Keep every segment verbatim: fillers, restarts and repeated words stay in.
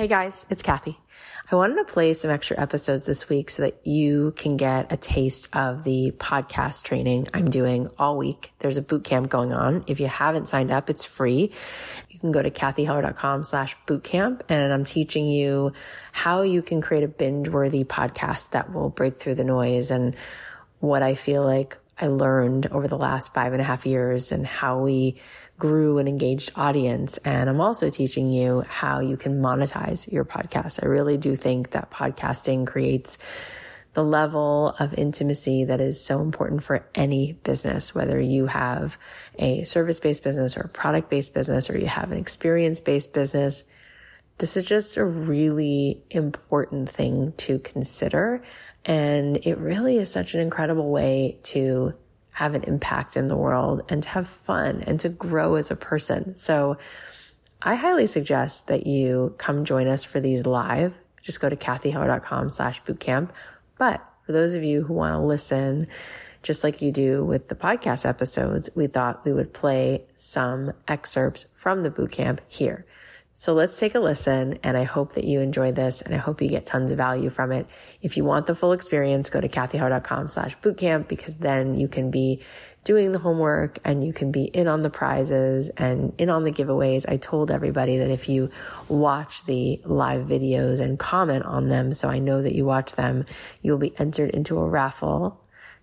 Hey guys, it's Cathy. I wanted to play some extra episodes this week so that you can get a taste of the podcast training I'm doing all week. There's a boot camp going on. If you haven't signed up, it's free. You can go to Cathyheller.com slash bootcamp, and I'm teaching you how you can create a binge-worthy podcast that will break through the noise and what I feel like I learned over the last five and a half years and how we grew an engaged audience. And I'm also teaching you how you can monetize your podcast. I really do think that podcasting creates the level of intimacy that is so important for any business, whether you have a service-based business or a product-based business, or you have an experience-based business. This is just a really important thing to consider. And it really is such an incredible way to have an impact in the world and to have fun and to grow as a person. So I highly suggest that you come join us for these live. Just go to Cathyheller.com slash bootcamp. But for those of you who want to listen, just like you do with the podcast episodes, we thought we would play some excerpts from the bootcamp here. So let's take a listen, and I hope that you enjoy this, and I hope you get tons of value from it. If you want the full experience, go to Cathyheller.com slash bootcamp, because then you can be doing the homework and you can be in on the prizes and in on the giveaways. I told everybody that if you watch the live videos and comment on them, so I know that you watch them, you'll be entered into a raffle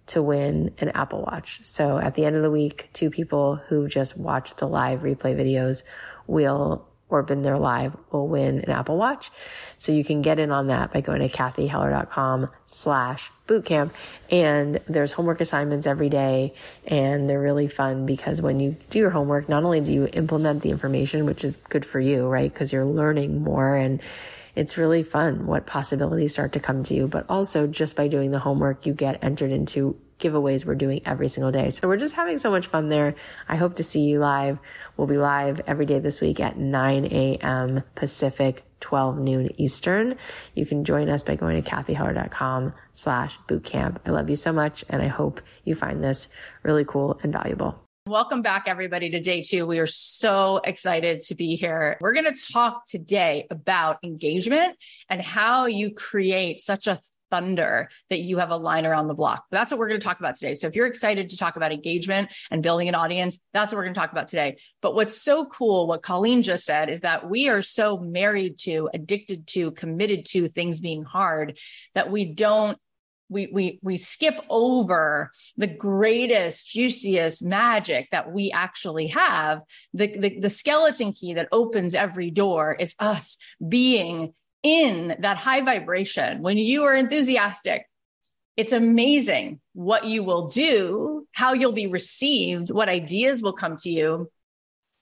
to win an Apple Watch. So at the end of the week, two people who just watched the live replay videos will or been there live will win an Apple Watch. So you can get in on that by going to Cathyheller.com slash bootcamp. And there's homework assignments every day, and they're really fun because when you do your homework, not only do you implement the information, which is good for you, right? Because you're learning more, and it's really fun what possibilities start to come to you. But also just by doing the homework, you get entered into giveaways we're doing every single day. So we're just having so much fun there. I hope to see you live. We'll be live every day this week at nine a.m. Pacific, twelve noon Eastern. You can join us by going to Cathyheller.com slash bootcamp. I love you so much, and I hope you find this really cool and valuable. Welcome back, everybody, to day two. We are so excited to be here. We're going to talk today about engagement and how you create such a thunder that you have a line around the block. That's what we're going to talk about today. So if you're excited to talk about engagement and building an audience, that's what we're going to talk about today. But what's so cool, what Colleen just said, is that we are so married to, addicted to, committed to things being hard that we don't We we we skip over the greatest, juiciest magic that we actually have. The, the the skeleton key that opens every door is us being in that high vibration. When you are enthusiastic, it's amazing what you will do, how you'll be received, what ideas will come to you,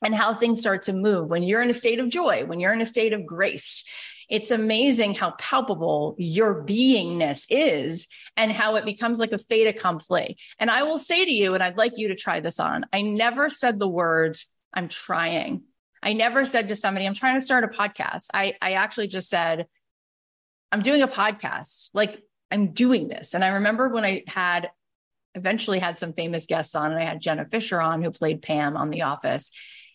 and how things start to move. When you're in a state of joy, when you're in a state of grace, it's amazing how palpable your beingness is and how it becomes like a fait accompli. And I will say to you, and I'd like you to try this on, I never said the words, I'm trying. I never said to somebody, I'm trying to start a podcast. I, I actually just said, I'm doing a podcast. Like, I'm doing this. And I remember when I had eventually had some famous guests on, and I had Jenna Fischer on, who played Pam on The Office.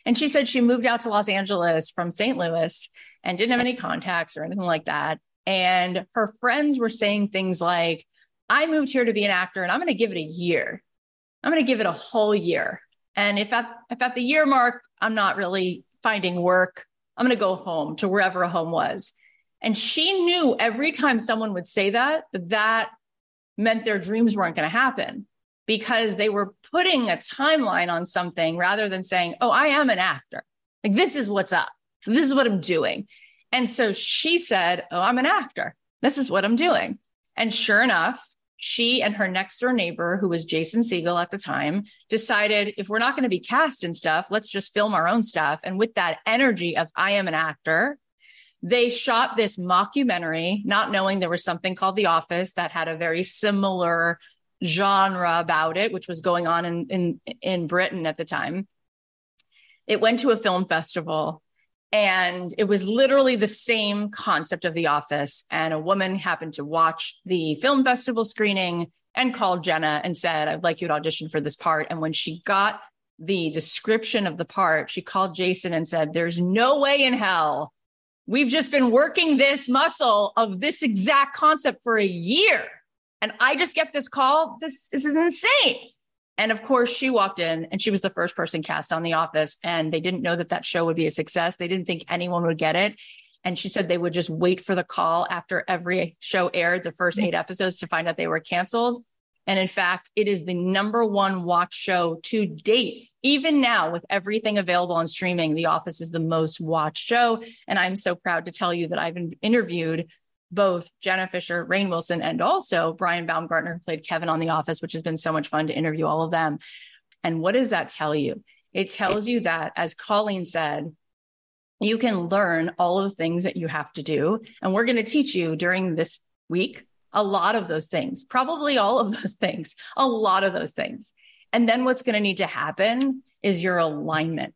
And she said she moved out to Los Angeles from Saint Louis and didn't have any contacts or anything like that. And her friends were saying things like, I moved here to be an actor, and I'm going to give it a year. I'm going to give it a whole year. And if at, if at the year mark, I'm not really finding work, I'm going to go home to wherever a home was. And she knew every time someone would say that, that meant their dreams weren't going to happen, because they were putting a timeline on something rather than saying, oh, I am an actor. Like, this is what's up. This is what I'm doing. And so she said, oh, I'm an actor. This is what I'm doing. And sure enough, she and her next door neighbor, who was Jason Segel at the time, decided, if we're not going to be cast and stuff, let's just film our own stuff. And with that energy of I am an actor, they shot this mockumentary, not knowing there was something called The Office that had a very similar genre about it, which was going on in, in, in Britain at the time. It went to a film festival, and it was literally the same concept of The Office. And a woman happened to watch the film festival screening and called Jenna and said, I'd like you to audition for this part. And when she got the description of the part, she called Jason and said, there's no way in hell We've just been working this muscle of this exact concept for a year. And I just get this call. This, this is insane. And of course, she walked in and she was the first person cast on The Office. And they didn't know that that show would be a success. They didn't think anyone would get it. And she said they would just wait for the call after every show aired, the first eight episodes, to find out they were canceled. And in fact, it is the number one watched show to date. Even now, with everything available on streaming, The Office is the most watched show. And I'm so proud to tell you that I've interviewed both Jenna Fischer, Rainn Wilson, and also Brian Baumgartner, who played Kevin on The Office, which has been so much fun to interview all of them. And what does that tell you? It tells you that, as Colleen said, you can learn all of the things that you have to do. And we're going to teach you during this week a lot of those things, probably all of those things, a lot of those things. And then what's going to need to happen is your alignment,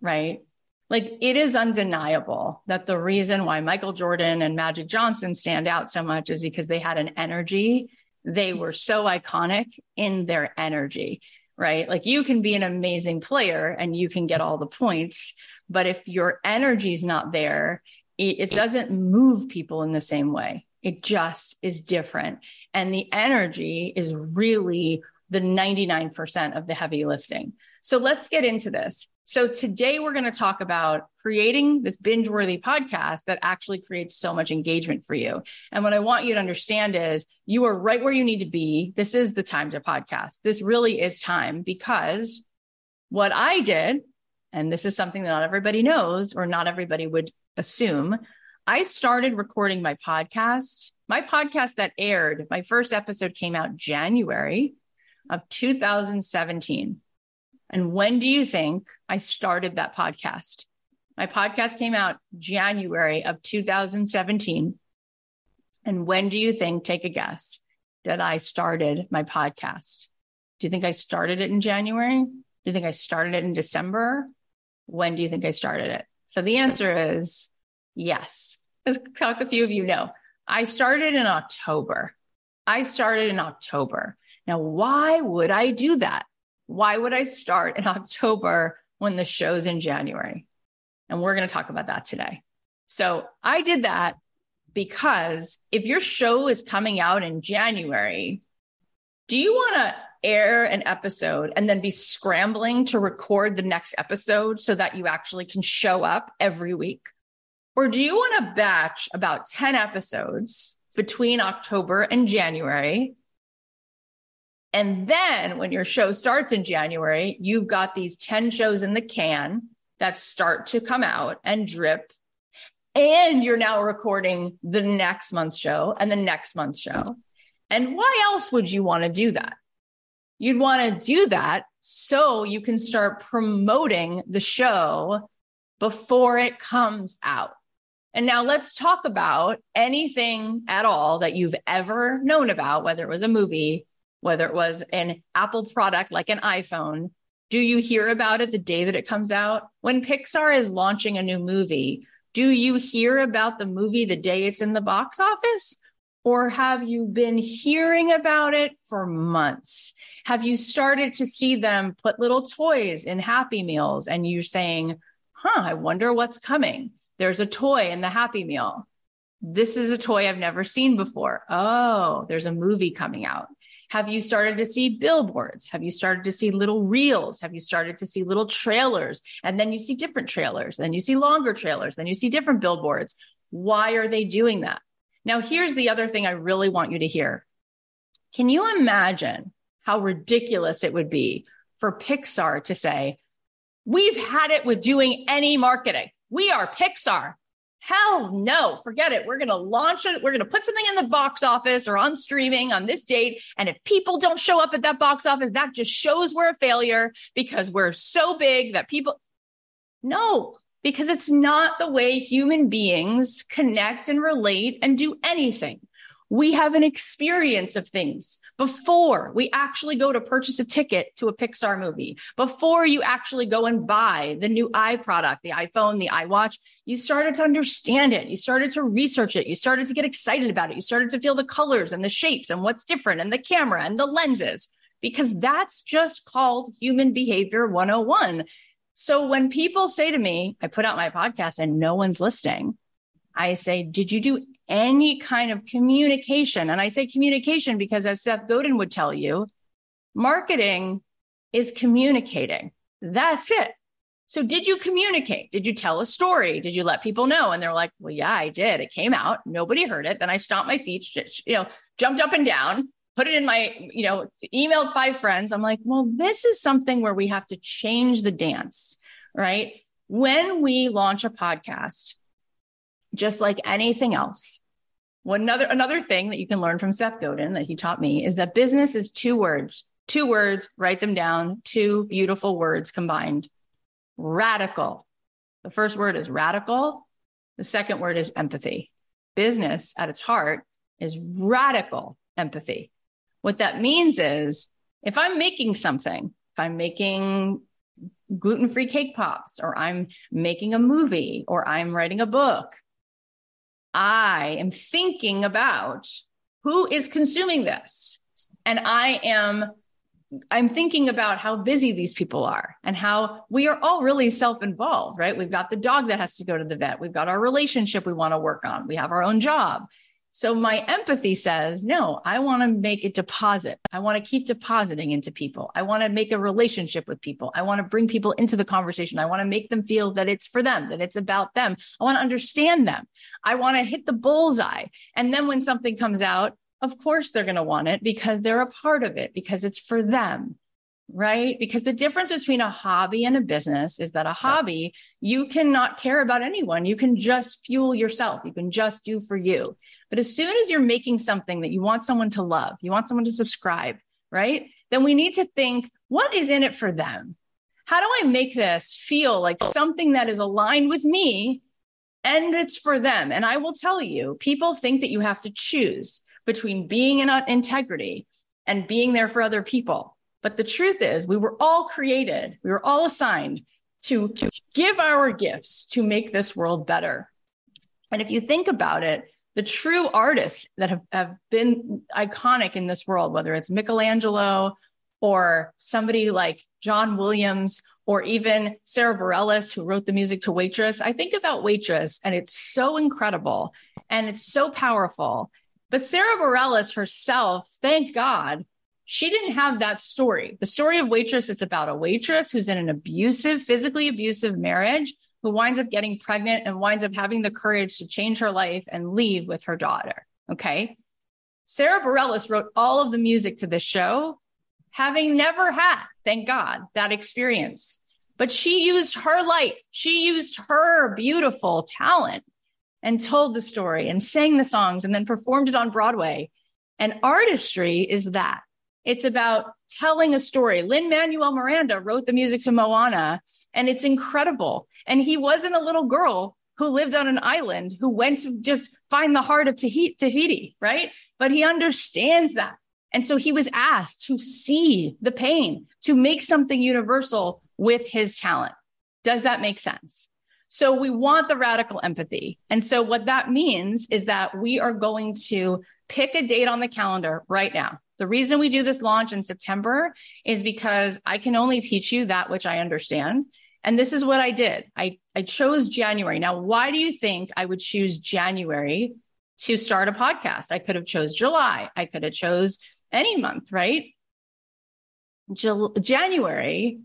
right? Like, it is undeniable that the reason why Michael Jordan and Magic Johnson stand out so much is because they had an energy. They were so iconic in their energy, right? Like, you can be an amazing player and you can get all the points, but if your energy's not there, it doesn't move people in the same way. It just is different. And the energy is really the ninety-nine percent of the heavy lifting. So let's get into this. So today we're going to talk about creating this binge-worthy podcast that actually creates so much engagement for you. And what I want you to understand is you are right where you need to be. This is the time to podcast. This really is time, because what I did, and this is something that not everybody knows or not everybody would assume, I started recording my podcast. My podcast that aired, my first episode came out January of two thousand seventeen. And when do you think I started that podcast? My podcast came out January of two thousand seventeen. And when do you think, take a guess, that I started my podcast? Do you think I started it in January? Do you think I started it in December? When do you think I started it? So the answer is yes. As a few of you know, I started in October. I started in October. Now, why would I do that? Why would I start in October when the show's in January? And we're going to talk about that today. So I did that because if your show is coming out in January, do you want to air an episode and then be scrambling to record the next episode so that you actually can show up every week? Or do you want to batch about ten episodes between October and January? And then when your show starts in January, you've got these ten shows in the can that start to come out and drip. And you're now recording the next month's show and the next month's show. And why else would you want to do that? You'd want to do that so you can start promoting the show before it comes out. And now let's talk about anything at all that you've ever known about, whether it was a movie, whether it was an Apple product like an iPhone. Do you hear about it the day that it comes out? When Pixar is launching a new movie, do you hear about the movie the day it's in the box office? Or have you been hearing about it for months? Have you started to see them put little toys in Happy Meals and you're saying, huh, I wonder what's coming? There's a toy in the Happy Meal. This is a toy I've never seen before. Oh, there's a movie coming out. Have you started to see billboards? Have you started to see little reels? Have you started to see little trailers? And then you see different trailers, then you see longer trailers, then you see different billboards. Why are they doing that? Now, here's the other thing I really want you to hear. Can you imagine how ridiculous it would be for Pixar to say, we've had it with doing any marketing. We are Pixar. Hell no, forget it. We're going to launch it. We're going to put something in the box office or on streaming on this date. And if people don't show up at that box office, that just shows we're a failure because we're so big that people... No, because it's not the way human beings connect and relate and do anything. We have an experience of things before we actually go to purchase a ticket to a Pixar movie, before you actually go and buy the new iProduct, the iPhone, the iWatch. You started to understand it. You started to research it. You started to get excited about it. You started to feel the colors and the shapes and what's different and the camera and the lenses, because that's just called human behavior one oh one. So when people say to me, I put out my podcast and no one's listening, I say, did you do any kind of communication? And I say communication because, as Seth Godin would tell you, marketing is communicating. That's it. So did you communicate? Did you tell a story? Did you let people know? And they're like, well, yeah, I did. It came out. Nobody heard it. Then I stomped my feet, just, you know, jumped up and down, put it in my, you know, emailed five friends. I'm like, well, this is something where we have to change the dance, right? When we launch a podcast, just like anything else, one another, another thing that you can learn from Seth Godin that he taught me is that business is two words, two words, write them down, two beautiful words combined. Radical. The first word is radical. The second word is empathy. Business at its heart is radical empathy. What that means is if I'm making something, if I'm making gluten-free cake pops, or I'm making a movie, or I'm writing a book, I am thinking about who is consuming this. And I am I'm thinking about how busy these people are and how we are all really self-involved, right? We've got the dog that has to go to the vet. We've got our relationship we want to work on. We have our own job. So my empathy says, no, I want to make a deposit. I want to keep depositing into people. I want to make a relationship with people. I want to bring people into the conversation. I want to make them feel that it's for them, that it's about them. I want to understand them. I want to hit the bullseye. And then when something comes out, of course they're going to want it because they're a part of it, because it's for them, right? Because the difference between a hobby and a business is that a hobby, you cannot care about anyone. You can just fuel yourself. You can just do for you. But as soon as you're making something that you want someone to love, you want someone to subscribe, right? Then we need to think, what is in it for them? How do I make this feel like something that is aligned with me and it's for them? And I will tell you, people think that you have to choose between being in integrity and being there for other people. But the truth is, we were all created, we were all assigned to, to give our gifts to make this world better. And if you think about it, the true artists that have, have been iconic in this world, whether it's Michelangelo or somebody like John Williams, or even Sarah Bareilles, who wrote the music to Waitress. I think about Waitress and it's so incredible and it's so powerful. But Sarah Bareilles herself, thank God, she didn't have that story. The story of Waitress, it's about a waitress who's in an abusive, physically abusive marriage, who winds up getting pregnant and winds up having the courage to change her life and leave with her daughter, okay? Sarah Bareilles wrote all of the music to this show, having never had, thank God, that experience. But she used her light. She used her beautiful talent and told the story and sang the songs and then performed it on Broadway. And artistry is that. It's about telling a story. Lin-Manuel Miranda wrote the music to Moana, and it's incredible. And he wasn't a little girl who lived on an island who went to just find the heart of Tahiti, right? But he understands that. And so he was asked to see the pain, to make something universal with his talent. Does that make sense? So we want the radical empathy. And so what that means is that we are going to pick a date on the calendar right now. The reason we do this launch in September is because I can only teach you that which I understand. And this is what I did. I, I chose January. Now, why do you think I would choose January to start a podcast? I could have chose July. I could have chose any month, right? J- January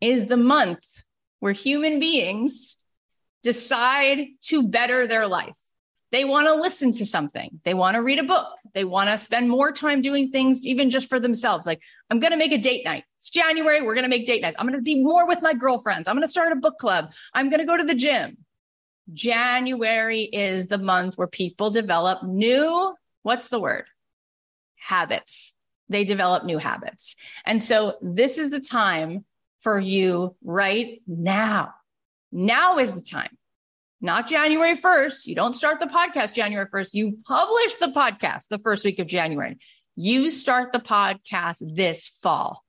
is the month where human beings decide to better their life. They want to listen to something. They want to read a book. They want to spend more time doing things even just for themselves. Like, I'm going to make a date night. It's January. We're going to make date nights. I'm going to be more with my girlfriends. I'm going to start a book club. I'm going to go to the gym. January is the month where people develop new, what's the word? Habits. They develop new habits. And so this is the time for you right now. Now is the time. Not January first. You don't start the podcast January first. You publish the podcast the first week of January. You start the podcast this fall.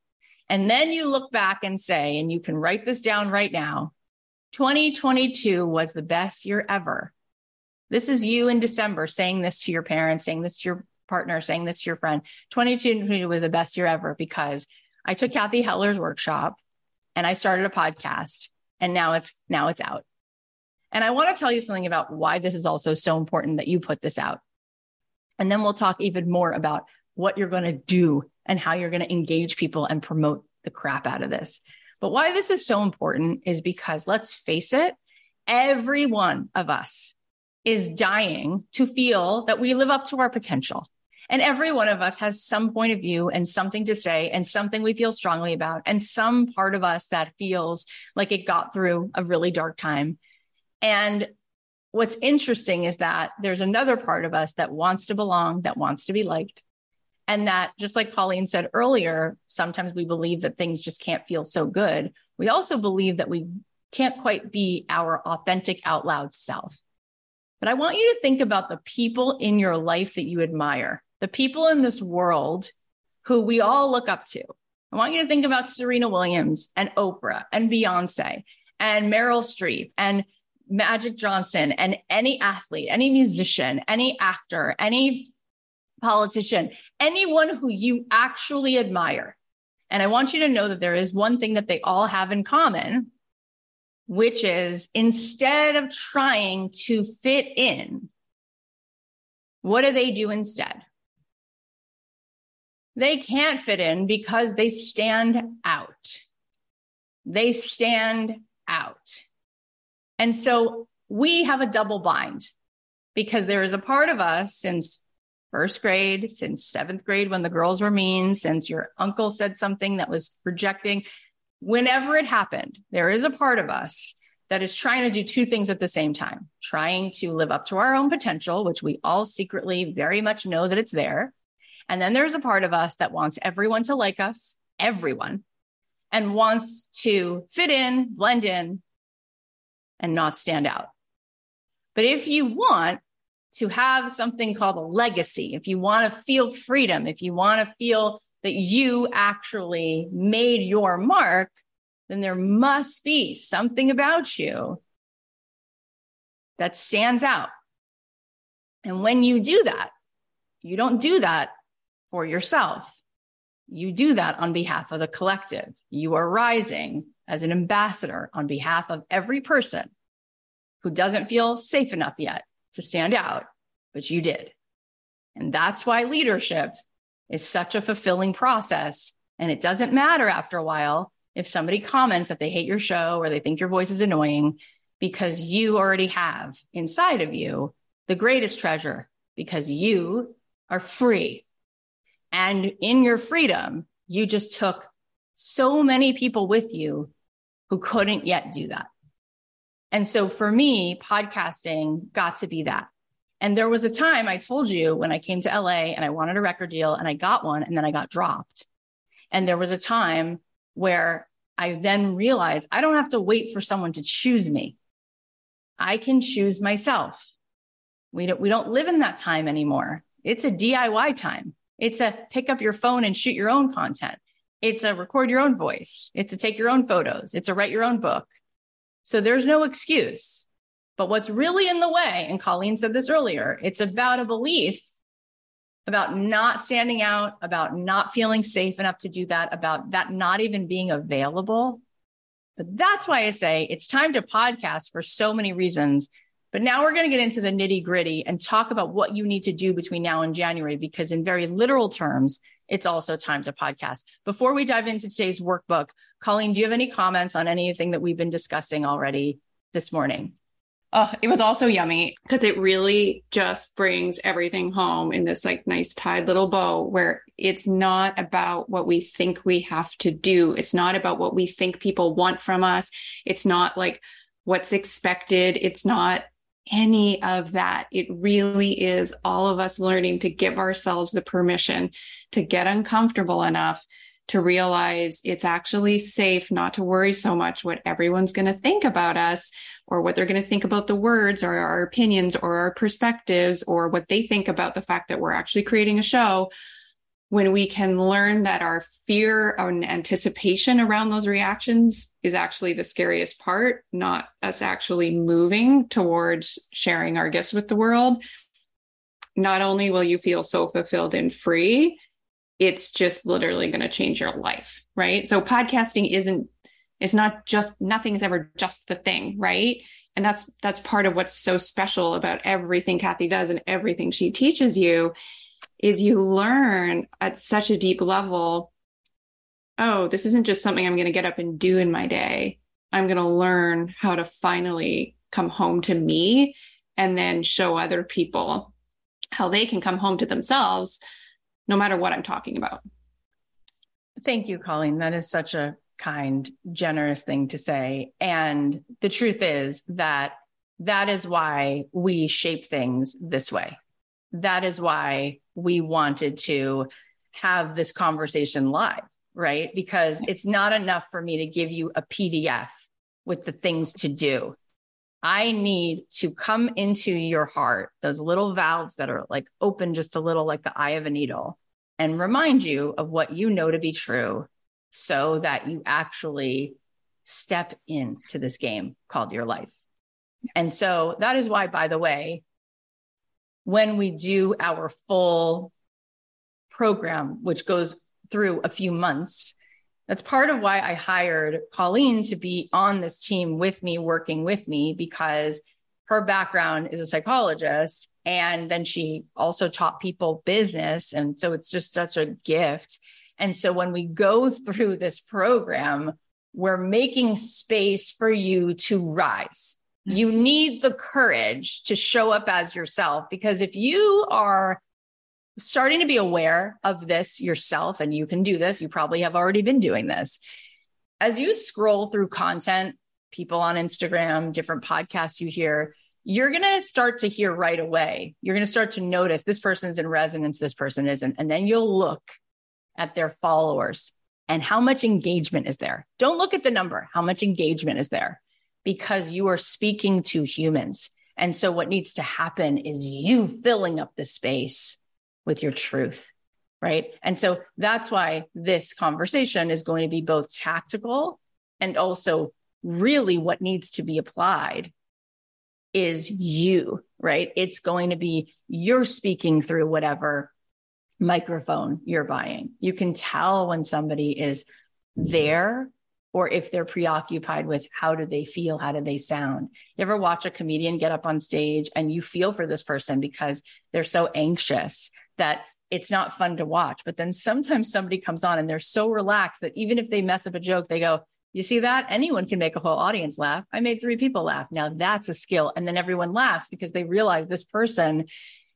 And then you look back and say, and you can write this down right now, twenty twenty-two was the best year ever. This is you in December saying this to your parents, saying this to your partner, saying this to your friend. twenty twenty-two was the best year ever because I took Cathy Heller's workshop and I started a podcast, and now it's now it's out. And I want to tell you something about why this is also so important that you put this out. And then we'll talk even more about what you're going to do and how you're going to engage people and promote the crap out of this. But why this is so important is because, let's face it, every one of us is dying to feel that we live up to our potential. And every one of us has some point of view and something to say and something we feel strongly about and some part of us that feels like it got through a really dark time. And what's interesting is that there's another part of us that wants to belong, that wants to be liked. And that, just like Colleen said earlier, sometimes we believe that things just can't feel so good. We also believe that we can't quite be our authentic, out loud self. But I want you to think about the people in your life that you admire, the people in this world who we all look up to. I want you to think about Serena Williams and Oprah and Beyonce and Meryl Streep and Magic Johnson and any athlete, any musician, any actor, any politician, anyone who you actually admire. And I want you to know that there is one thing that they all have in common, which is instead of trying to fit in, what do they do instead? They can't fit in because they stand out. They stand out. And so we have a double bind because there is a part of us since first grade, since seventh grade when the girls were mean, since your uncle said something that was rejecting, whenever it happened, there is a part of us that is trying to do two things at the same time, trying to live up to our own potential, which we all secretly very much know that it's there. And then there's a part of us that wants everyone to like us, everyone, and wants to fit in, blend in, and not stand out. But if you want to have something called a legacy, if you want to feel freedom, if you want to feel that you actually made your mark, then there must be something about you that stands out. And when you do that, you don't do that for yourself. You do that on behalf of the collective. You are rising as an ambassador on behalf of every person who doesn't feel safe enough yet to stand out, but you did. And that's why leadership is such a fulfilling process. And it doesn't matter after a while if somebody comments that they hate your show or they think your voice is annoying, because you already have inside of you the greatest treasure, because you are free. And in your freedom, you just took so many people with you who couldn't yet do that. And so for me, podcasting got to be that. And there was a time I told you when I came to L A and I wanted a record deal and I got one and then I got dropped. And there was a time where I then realized I don't have to wait for someone to choose me. I can choose myself. We don't, we don't live in that time anymore. It's a D I Y time. It's a pick up your phone and shoot your own content. It's a record your own voice. It's a take your own photos. It's a write your own book. So there's no excuse. But what's really in the way, and Colleen said this earlier, it's about a belief about not standing out, about not feeling safe enough to do that, about that not even being available. But that's why I say it's time to podcast for so many reasons. But now we're going to get into the nitty gritty and talk about what you need to do between now and January, because in very literal terms, it's also time to podcast. Before we dive into today's workbook, Colleen, do you have any comments on anything that we've been discussing already this morning? Oh, it was also yummy because it really just brings everything home in this like nice tied little bow, where it's not about what we think we have to do. It's not about what we think people want from us. It's not like what's expected. It's not any of that. It really is all of us learning to give ourselves the permission to get uncomfortable enough to realize it's actually safe not to worry so much what everyone's going to think about us or what they're going to think about the words or our opinions or our perspectives or what they think about the fact that we're actually creating a show, when we can learn that our fear and anticipation around those reactions is actually the scariest part, not us actually moving towards sharing our gifts with the world. Not only will you feel so fulfilled and free, it's just literally going to change your life, right? So podcasting isn't, it's not just, nothing is ever just the thing, right? And that's, that's part of what's so special about everything Cathy does and everything she teaches you, is you learn at such a deep level, oh, this isn't just something I'm going to get up and do in my day. I'm going to learn how to finally come home to me and then show other people how they can come home to themselves, no matter what I'm talking about. Thank you, Colleen. That is such a kind, generous thing to say. And the truth is that that is why we shape things this way. That is why we wanted to have this conversation live, right? Because it's not enough for me to give you a P D F with the things to do. I need to come into your heart, those little valves that are like open just a little, like the eye of a needle, and remind you of what you know to be true so that you actually step into this game called your life. And so that is why, by the way, when we do our full program, which goes through a few months, that's part of why I hired Colleen to be on this team with me, working with me, because her background is a psychologist. And then she also taught people business. And so it's just such a gift. And so when we go through this program, we're making space for you to rise. Mm-hmm. You need the courage to show up as yourself, because if you are starting to be aware of this yourself, and you can do this, you probably have already been doing this. As you scroll through content, people on Instagram, different podcasts you hear, you're going to start to hear right away. You're going to start to notice this person's in resonance, this person isn't. And then you'll look at their followers and how much engagement is there. Don't look at the number, how much engagement is there, because you are speaking to humans. And so what needs to happen is you filling up the space with your truth, right? And so that's why this conversation is going to be both tactical and also really what needs to be applied is you, right? It's going to be you're speaking through whatever microphone you're buying. You can tell when somebody is there or if they're preoccupied with how do they feel? How do they sound? You ever watch a comedian get up on stage and you feel for this person because they're so anxious that it's not fun to watch. But then sometimes somebody comes on and they're so relaxed that even if they mess up a joke, they go, you see that? Anyone can make a whole audience laugh. I made three people laugh. Now that's a skill. And then everyone laughs because they realize this person,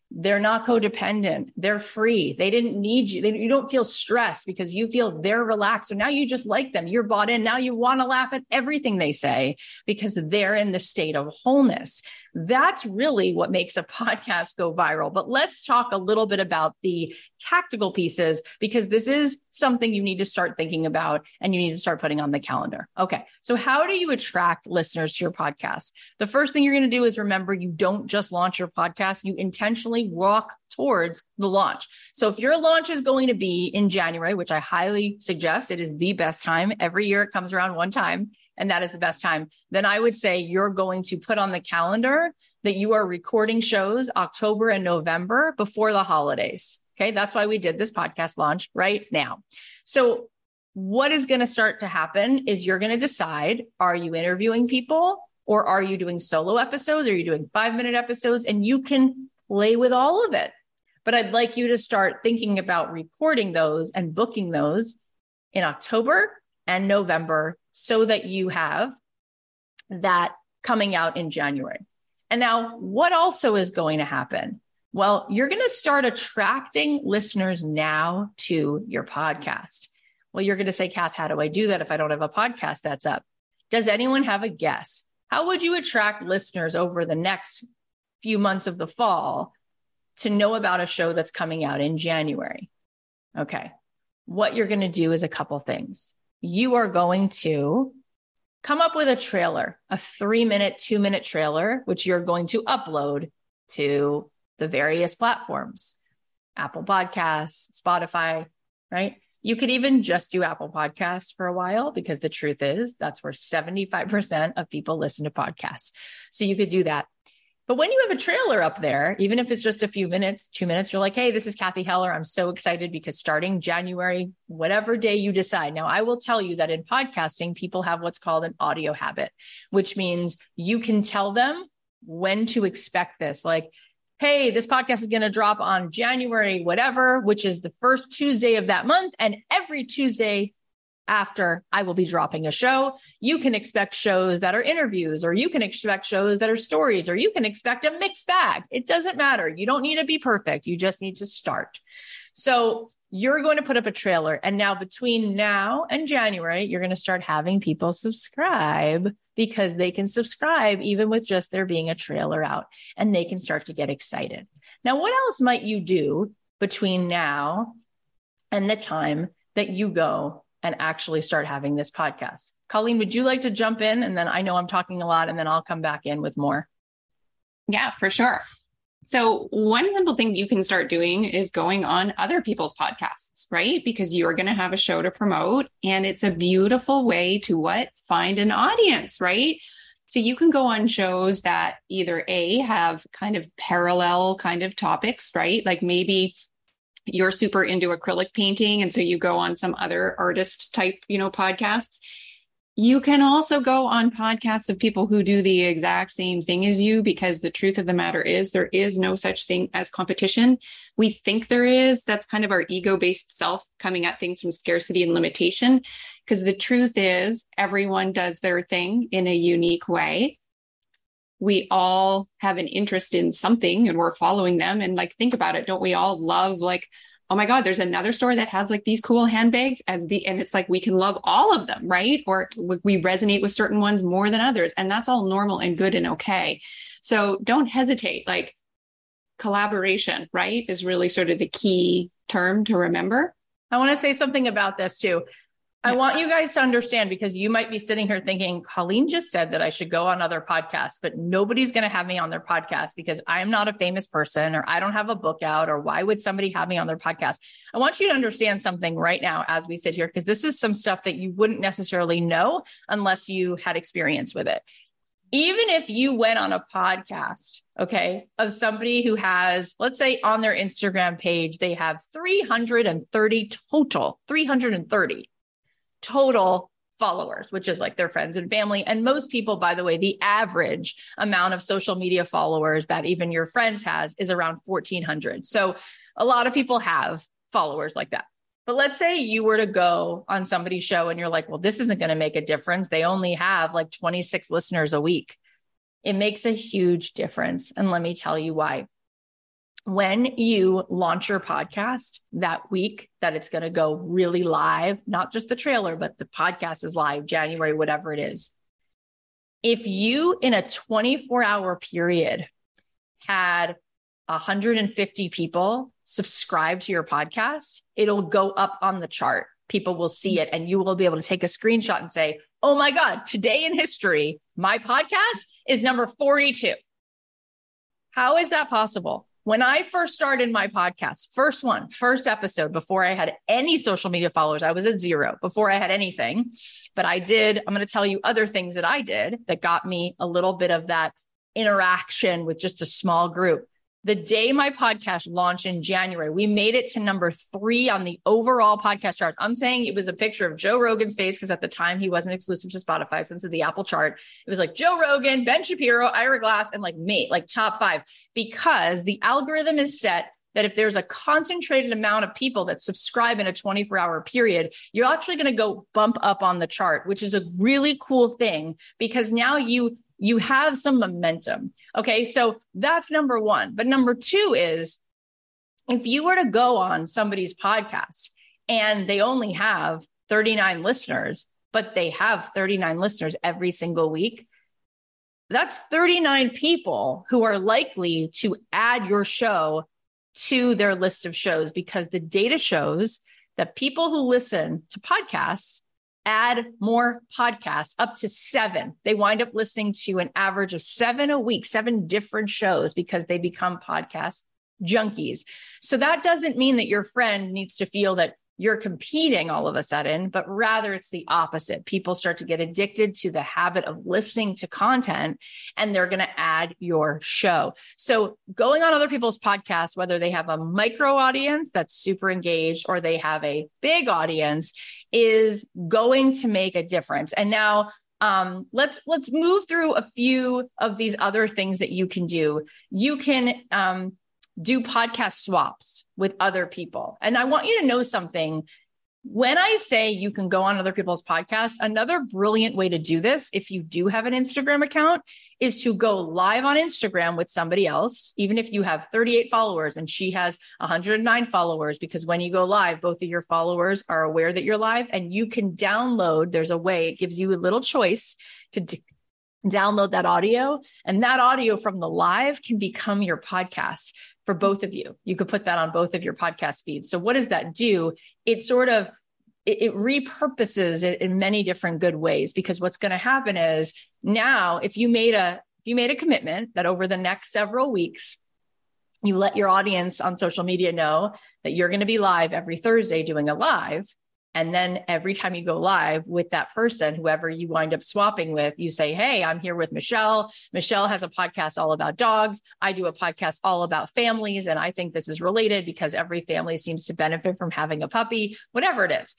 they're not codependent. They're free. They didn't need you. They, you don't feel stressed because you feel they're relaxed. So now you just like them. You're bought in. Now you want to laugh at everything they say because they're in the state of wholeness. That's really what makes a podcast go viral. But let's talk a little bit about the tactical pieces, because this is something you need to start thinking about and you need to start putting on the calendar. Okay. So how do you attract listeners to your podcast? The first thing you're going to do is remember you don't just launch your podcast. You intentionally walk towards the launch. So if your launch is going to be in January, which I highly suggest, it is the best time. Every year it comes around one time, and that is the best time. Then I would say you're going to put on the calendar that you are recording shows October and November before the holidays. Okay. That's why we did this podcast launch right now. So what is going to start to happen is you're going to decide, are you interviewing people or are you doing solo episodes? Are you doing five minute episodes? And you can play with all of it, but I'd like you to start thinking about recording those and booking those in October and November so that you have that coming out in January. And now what also is going to happen? Well, you're going to start attracting listeners now to your podcast. Well, you're going to say, Cath, how do I do that if I don't have a podcast that's up? Does anyone have a guess? How would you attract listeners over the next few months of the fall to know about a show that's coming out in January? Okay. What you're going to do is a couple things. You are going to come up with a trailer, a three minute, two minute trailer, which you're going to upload to the various platforms, Apple Podcasts, Spotify, right? You could even just do Apple Podcasts for a while, because the truth is that's where seventy-five percent of people listen to podcasts. So you could do that. But when you have a trailer up there, even if it's just a few minutes, two minutes, you're like, hey, this is Cathy Heller. I'm so excited because starting January, whatever day you decide. Now, I will tell you that in podcasting, people have what's called an audio habit, which means you can tell them when to expect this. Like, hey, this podcast is going to drop on January, whatever, which is the first Tuesday of that month. And every Tuesday after, I will be dropping a show. You can expect shows that are interviews, or you can expect shows that are stories, or you can expect a mixed bag. It doesn't matter. You don't need to be perfect. You just need to start. So you're going to put up a trailer. And now between now and January, you're going to start having people subscribe, because they can subscribe even with just there being a trailer out, and they can start to get excited. Now, what else might you do between now and the time that you go and actually start having this podcast? Colleen, would you like to jump in? And then I know I'm talking a lot, and then I'll come back in with more. Yeah, for sure. So one simple thing you can start doing is going on other people's podcasts, right? Because you're going to have a show to promote, and it's a beautiful way to what? Find an audience, right? So you can go on shows that either A, have kind of parallel kind of topics, right? Like maybe you're super into acrylic painting, and so you go on some other artist type, you know, podcasts. You can also go on podcasts of people who do the exact same thing as you, because the truth of the matter is there is no such thing as competition. We think there is. That's kind of our ego-based self coming at things from scarcity and limitation, because the truth is everyone does their thing in a unique way. We all have an interest in something, and we're following them. And like, think about it. Don't we all love, like, oh my God, there's another store that has like these cool handbags as the, and it's like, we can love all of them, right? Or we resonate with certain ones more than others. And that's all normal and good and okay. So don't hesitate. Like, collaboration, right, is really sort of the key term to remember. I want to say something about this too. I want you guys to understand, because you might be sitting here thinking, Colleen just said that I should go on other podcasts, but nobody's going to have me on their podcast because I'm not a famous person, or I don't have a book out, or why would somebody have me on their podcast? I want you to understand something right now as we sit here, because this is some stuff that you wouldn't necessarily know unless you had experience with it. Even if you went on a podcast, okay, of somebody who has, let's say on their Instagram page, they have three hundred thirty total, three hundred thirty. Total followers, which is like their friends and family. And most people, by the way, the average amount of social media followers that even your friends has is around fourteen hundred. So a lot of people have followers like that. But let's say you were to go on somebody's show and you're like, well, this isn't going to make a difference. They only have like twenty-six listeners a week. It makes a huge difference. And let me tell you why. When you launch your podcast that week that it's going to go really live, not just the trailer, but the podcast is live, January, whatever it is. If you in a twenty-four hour period had one hundred fifty people subscribe to your podcast, it'll go up on the chart. People will see it, and you will be able to take a screenshot and say, oh my God, today in history, my podcast is number forty-two. How is that possible? When I first started my podcast, first one, first episode, before I had any social media followers, I was at zero before I had anything, but I did. I'm going to tell you other things that I did that got me a little bit of that interaction with just a small group. The day my podcast launched in January, we made it to number three on the overall podcast charts. I'm saying it was a picture of Joe Rogan's face, because at the time he wasn't exclusive to Spotify. So this is the Apple chart. It was like Joe Rogan, Ben Shapiro, Ira Glass, and like me, like top five, because the algorithm is set that if there's a concentrated amount of people that subscribe in a twenty-four hour period, you're actually going to go bump up on the chart, which is a really cool thing, because now you you have some momentum. Okay. So that's number one. But number two is, if you were to go on somebody's podcast and they only have thirty-nine listeners, but they have thirty-nine listeners every single week, that's thirty-nine people who are likely to add your show to their list of shows, because the data shows that people who listen to podcasts add more podcasts, up to seven. They wind up listening to an average of seven a week, seven different shows, because they become podcast junkies. So that doesn't mean that your friend needs to feel that you're competing all of a sudden, but rather it's the opposite. People start to get addicted to the habit of listening to content, and they're going to add your show. So going on other people's podcasts, whether they have a micro audience that's super engaged or they have a big audience, is going to make a difference. And now Um, let's, let's move through a few of these other things that you can do. You can, um, do podcast swaps with other people. And I want you to know something. When I say you can go on other people's podcasts, another brilliant way to do this, if you do have an Instagram account, is to go live on Instagram with somebody else. Even if you have thirty-eight followers and she has one hundred nine followers, because when you go live, both of your followers are aware that you're live, and you can download. There's a way, it gives you a little choice to d- download that audio, and that audio from the live can become your podcast for both of you. You could put that on both of your podcast feeds. So what does that do? It sort of, it, it repurposes it in many different good ways, because what's going to happen is now if you made a, if you made a commitment that over the next several weeks, you let your audience on social media know that you're going to be live every Thursday doing a live. And then every time you go live with that person, whoever you wind up swapping with, you say, hey, I'm here with Michelle. Michelle has a podcast all about dogs. I do a podcast all about families. And I think this is related because every family seems to benefit from having a puppy, whatever it is.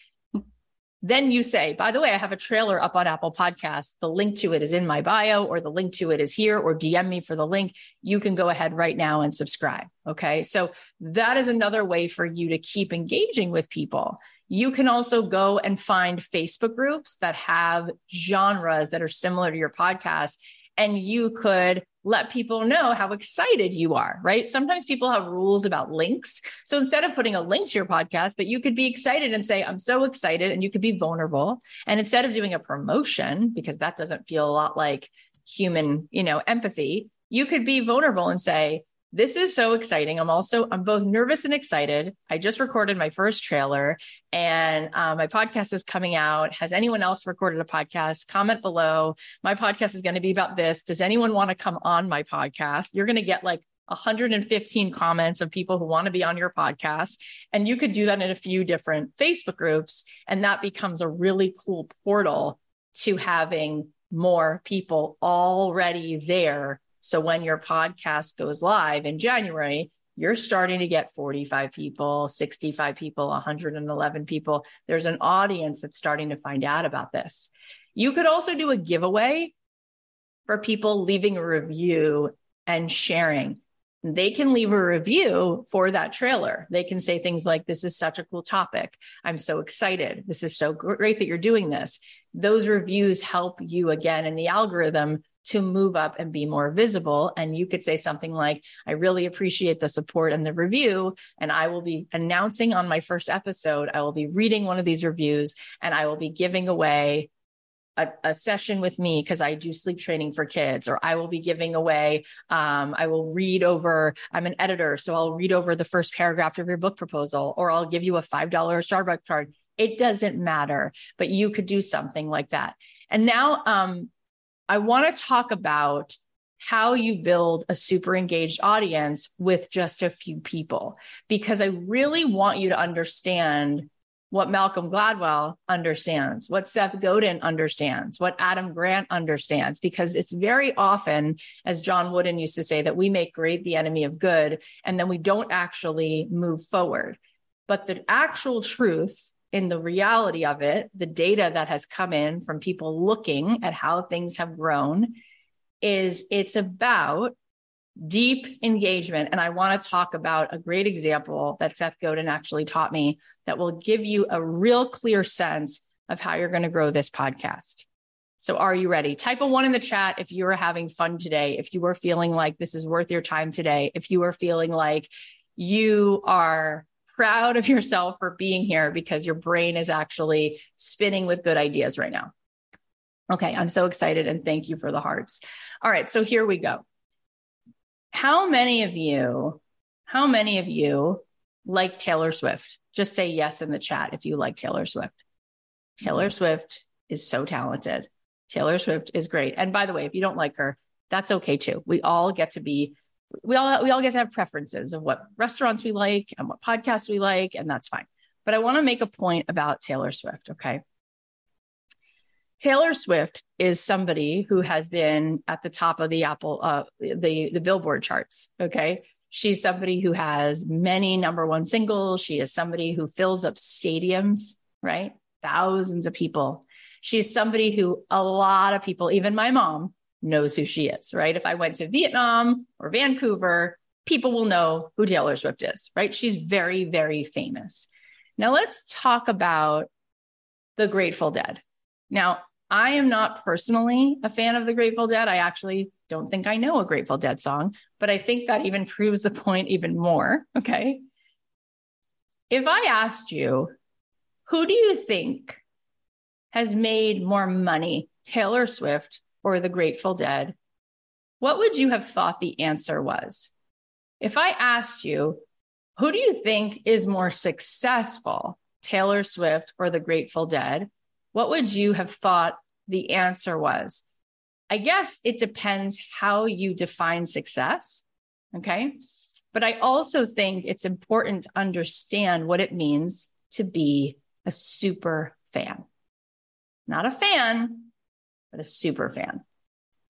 Then you say, by the way, I have a trailer up on Apple Podcasts. The link to it is in my bio, or the link to it is here, or D M me for the link. You can go ahead right now and subscribe. Okay. So that is another way for you to keep engaging with people. You can also go and find Facebook groups that have genres that are similar to your podcast, and you could let people know how excited you are, right? Sometimes people have rules about links. So instead of putting a link to your podcast, but you could be excited and say, I'm so excited, and you could be vulnerable. And instead of doing a promotion, because that doesn't feel a lot like human, you know, empathy, you could be vulnerable and say, this is so exciting. I'm also, I'm both nervous and excited. I just recorded my first trailer, and uh, my podcast is coming out. Has anyone else recorded a podcast? Comment below. My podcast is going to be about this. Does anyone want to come on my podcast? You're going to get like one hundred fifteen comments of people who want to be on your podcast. And you could do that in a few different Facebook groups. And that becomes a really cool portal to having more people already there. So when your podcast goes live in January, you're starting to get forty-five people, sixty-five people, one hundred eleven people. There's an audience that's starting to find out about this. You could also do a giveaway for people leaving a review and sharing. They can leave a review for that trailer. They can say things like, this is such a cool topic. I'm so excited. This is so great that you're doing this. Those reviews help you again in the algorithm to move up and be more visible. And you could say something like, I really appreciate the support and the review. And I will be announcing on my first episode, I will be reading one of these reviews, and I will be giving away a, a session with me because I do sleep training for kids, or I will be giving away, um, I will read over, I'm an editor, so I'll read over the first paragraph of your book proposal, or I'll give you a five dollar Starbucks card. It doesn't matter, but you could do something like that. And now, um, I want to talk about how you build a super engaged audience with just a few people, because I really want you to understand what Malcolm Gladwell understands, what Seth Godin understands, what Adam Grant understands, because it's very often, as John Wooden used to say, that we make great the enemy of good, and then we don't actually move forward. But the actual truth in the reality of it, the data that has come in from people looking at how things have grown, is it's about deep engagement. And I want to talk about a great example that Seth Godin actually taught me that will give you a real clear sense of how you're going to grow this podcast. So are you ready? Type a one in the chat if you are having fun today, if you are feeling like this is worth your time today, if you are feeling like you are proud of yourself for being here because your brain is actually spinning with good ideas right now. Okay, I'm so excited, and thank you for the hearts. All right, so here we go. How many of you, how many of you like Taylor Swift? Just say yes in the chat if you like Taylor Swift. Taylor Swift is so talented. Taylor Swift is great. And by the way, if you don't like her, that's okay too. We all get to be We all, we all get to have preferences of what restaurants we like and what podcasts we like, and that's fine. But I want to make a point about Taylor Swift, okay? Taylor Swift is somebody who has been at the top of the Apple, uh, the, the Billboard charts, okay? She's somebody who has many number one singles. She is somebody who fills up stadiums, right? Thousands of people. She's somebody who a lot of people, even my mom, knows who she is, right? If I went to Vietnam or Vancouver, people will know who Taylor Swift is, right? She's very, very famous. Now let's talk about the Grateful Dead. Now, I am not personally a fan of the Grateful Dead. I actually don't think I know a Grateful Dead song, but I think that even proves the point even more, okay? If I asked you, who do you think has made more money, Taylor Swift or the Grateful Dead, what would you have thought the answer was? If I asked you, who do you think is more successful, Taylor Swift or the Grateful Dead? What would you have thought the answer was? I guess it depends how you define success, okay? But I also think it's important to understand what it means to be a super fan. Not a fan, but a super fan.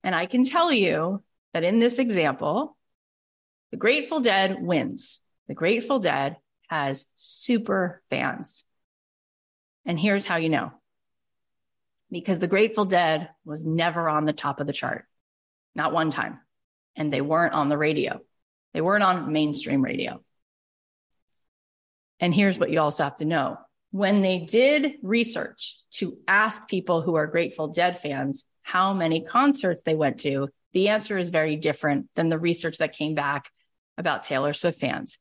And I can tell you that in this example, the Grateful Dead wins. The Grateful Dead has super fans. And here's how you know. Because the Grateful Dead was never on the top of the chart. Not one time. And they weren't on the radio. They weren't on mainstream radio. And here's what you also have to know. When they did research to ask people who are Grateful Dead fans how many concerts they went to, the answer is very different than the research that came back about Taylor Swift fans.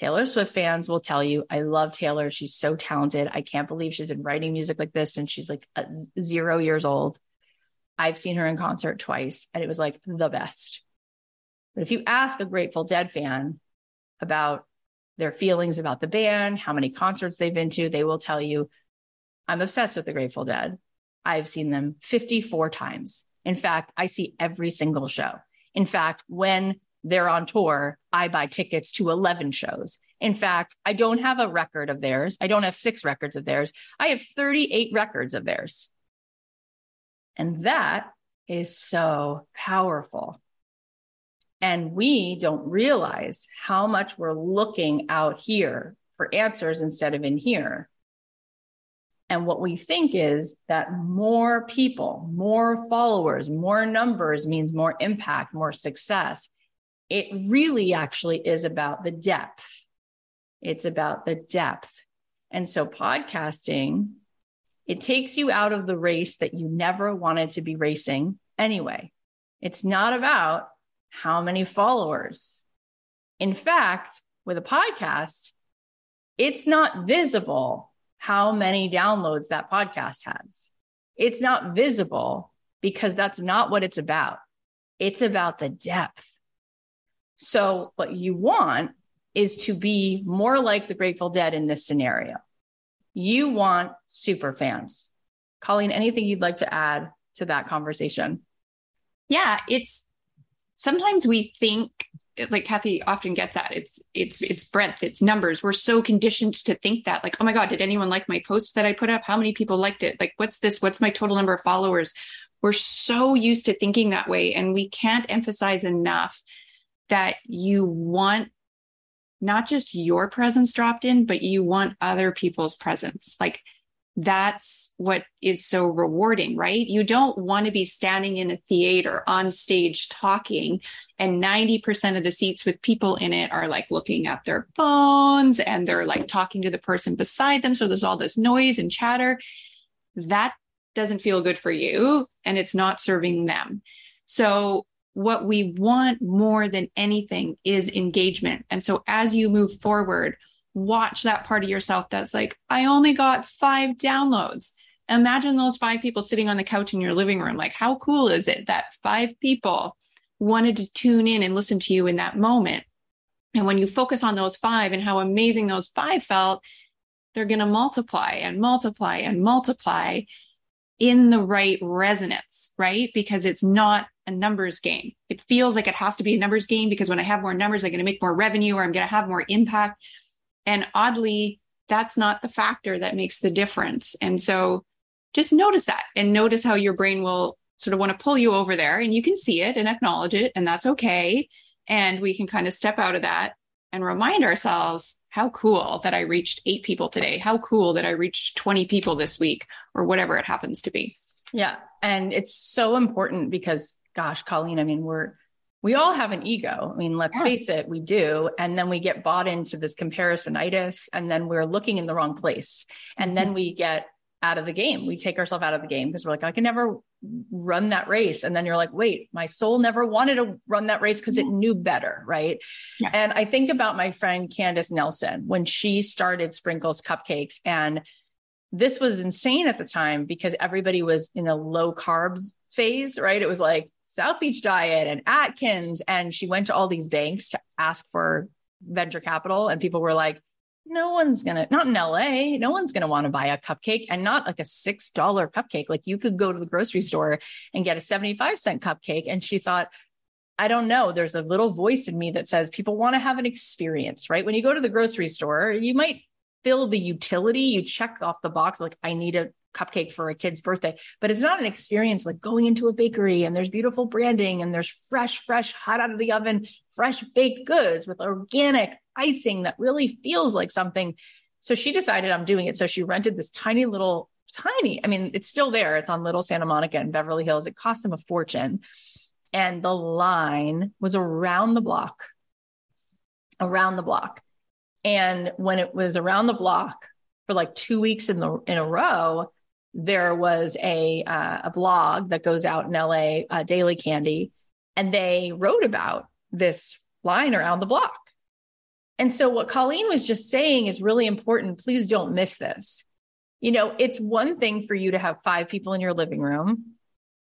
Taylor Swift fans will tell you, I love Taylor. She's so talented. I can't believe she's been writing music like this since she's like zero years old. I've seen her in concert twice, and it was like the best. But if you ask a Grateful Dead fan about their feelings about the band, how many concerts they've been to, they will tell you, I'm obsessed with the Grateful Dead. I've seen them fifty-four times. In fact, I see every single show. In fact, when they're on tour, I buy tickets to eleven shows. In fact, I don't have a record of theirs. I don't have six records of theirs. I have thirty-eight records of theirs. And that is so powerful. And we don't realize how much we're looking out here for answers instead of in here. And what we think is that more people, more followers, more numbers means more impact, more success. It really actually is about the depth. It's about the depth. And so podcasting, it takes you out of the race that you never wanted to be racing anyway. It's not about how many followers. In fact, with a podcast, it's not visible how many downloads that podcast has. It's not visible because that's not what it's about. It's about the depth. So what you want is to be more like the Grateful Dead in this scenario. You want super fans. Colleen, anything you'd like to add to that conversation? Yeah, it's sometimes we think, like Cathy often gets at, it's it's it's breadth, it's numbers. We're so conditioned to think that, like, oh my God, did anyone like my post that I put up? How many people liked it? Like, what's this? What's my total number of followers? We're so used to thinking that way, and we can't emphasize enough that you want not just your presence dropped in, but you want other people's presence. Like, that's what is so rewarding, right? You don't want to be standing in a theater on stage talking and ninety percent of the seats with people in it are like looking at their phones and they're like talking to the person beside them. So there's all this noise and chatter. That doesn't feel good for you and it's not serving them. So what we want more than anything is engagement. And so as you move forward, watch that part of yourself that's like, I only got five downloads. Imagine those five people sitting on the couch in your living room. Like, how cool is it that five people wanted to tune in and listen to you in that moment? And when you focus on those five and how amazing those five felt, they're going to multiply and multiply and multiply in the right resonance, right? Because it's not a numbers game. It feels like it has to be a numbers game because when I have more numbers, I'm going to make more revenue or I'm going to have more impact. And oddly, that's not the factor that makes the difference. And so just notice that and notice how your brain will sort of want to pull you over there, and you can see it and acknowledge it, and that's okay. And we can kind of step out of that and remind ourselves, how cool that I reached eight people today. How cool that I reached twenty people this week, or whatever it happens to be. Yeah. And it's so important because, gosh, Colleen, I mean, we're, we all have an ego. I mean, let's yeah. face it, we do. And then we get bought into this comparisonitis, and then we're looking in the wrong place. And then we get out of the game. We take ourselves out of the game because we're like, I can never run that race. And then you're like, wait, my soul never wanted to run that race because it knew better. Right. Yeah. And I think about my friend Candace Nelson when she started Sprinkles Cupcakes. And this was insane at the time because everybody was in a low carbs phase, right? It was like South Beach diet and Atkins. And she went to all these banks to ask for venture capital. And people were like, no one's going to, not in L A, no one's going to want to buy a cupcake, and not like a six dollar cupcake. Like you could go to the grocery store and get a seventy-five cent cupcake. And she thought, I don't know, there's a little voice in me that says people want to have an experience, right? When you go to the grocery store, you might fill the utility, you check off the box, like I need a cupcake for a kid's birthday, but it's not an experience like going into a bakery and there's beautiful branding and there's fresh, fresh, hot out of the oven, fresh baked goods with organic icing that really feels like something. So she decided, I'm doing it. So she rented this tiny little tiny, I mean, it's still there. It's on Little Santa Monica in Beverly Hills. It cost them a fortune. And the line was around the block, around the block. And when it was around the block for like two weeks in the, in a row, there was a, uh, a blog that goes out in L A, uh, Daily Candy, and they wrote about this line around the block. And so what Colleen was just saying is really important. Please don't miss this. You know, it's one thing for you to have five people in your living room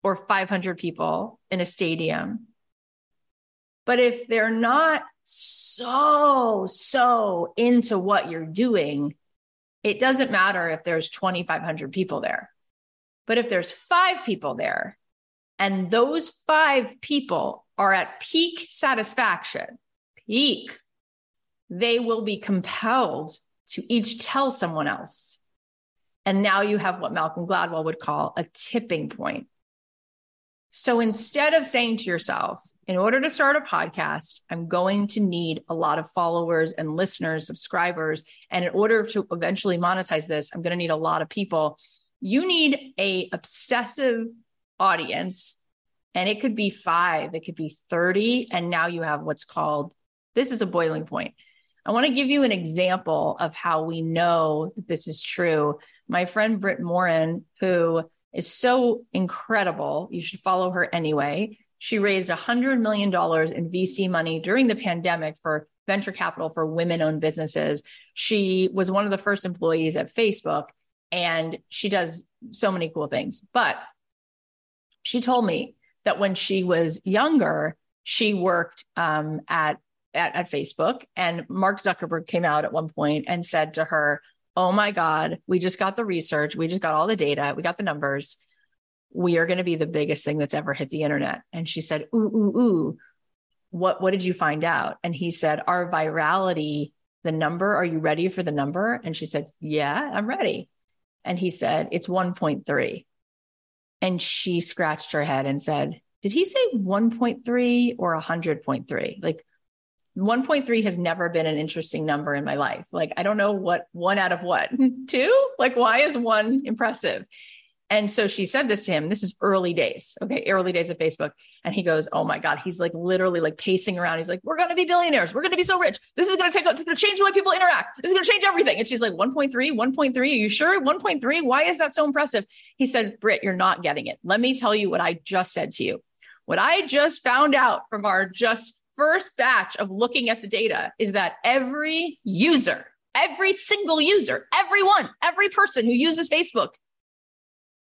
or five hundred people in a stadium. But if they're not so, so into what you're doing, it doesn't matter if there's twenty-five hundred people there. But if there's five people there and those five people are at peak satisfaction, peak, they will be compelled to each tell someone else. And now you have what Malcolm Gladwell would call a tipping point. So instead of saying to yourself, in order to start a podcast, I'm going to need a lot of followers and listeners, subscribers. And in order to eventually monetize this, I'm going to need a lot of people. You need a obsessive audience, and it could be five, it could be thirty. And now you have what's called, this is a boiling point. I want to give you an example of how we know that this is true. My friend Britt Morin, who is so incredible, you should follow her anyway. She raised one hundred million dollars in V C money during the pandemic for venture capital for women-owned businesses. She was one of the first employees at Facebook, and she does so many cool things. But she told me that when she was younger, she worked um, at, at, at Facebook, and Mark Zuckerberg came out at one point and said to her, oh my God, we just got the research. We just got all the data. We got the numbers. We are going to be the biggest thing that's ever hit the internet. And she said, ooh, ooh, ooh, what, what did you find out? And he said, our virality, the number, are you ready for the number? And she said, yeah, I'm ready. And he said, it's one point three. And she scratched her head and said, did he say one point three or one hundred point three? Like one point three has never been an interesting number in my life. Like, I don't know what one out of what, two? Like, why is one impressive? And so she said this to him, this is early days. Okay. Early days of Facebook. And he goes, oh my God, he's like literally like pacing around. He's like, we're going to be billionaires. We're going to be so rich. This is going to take, it's going to change the way people interact. This is going to change everything. And she's like, one point three, one point three. Are you sure? one point three. Why is that so impressive? He said, Britt, you're not getting it. Let me tell you what I just said to you. What I just found out from our just first batch of looking at the data is that every user, every single user, everyone, every person who uses Facebook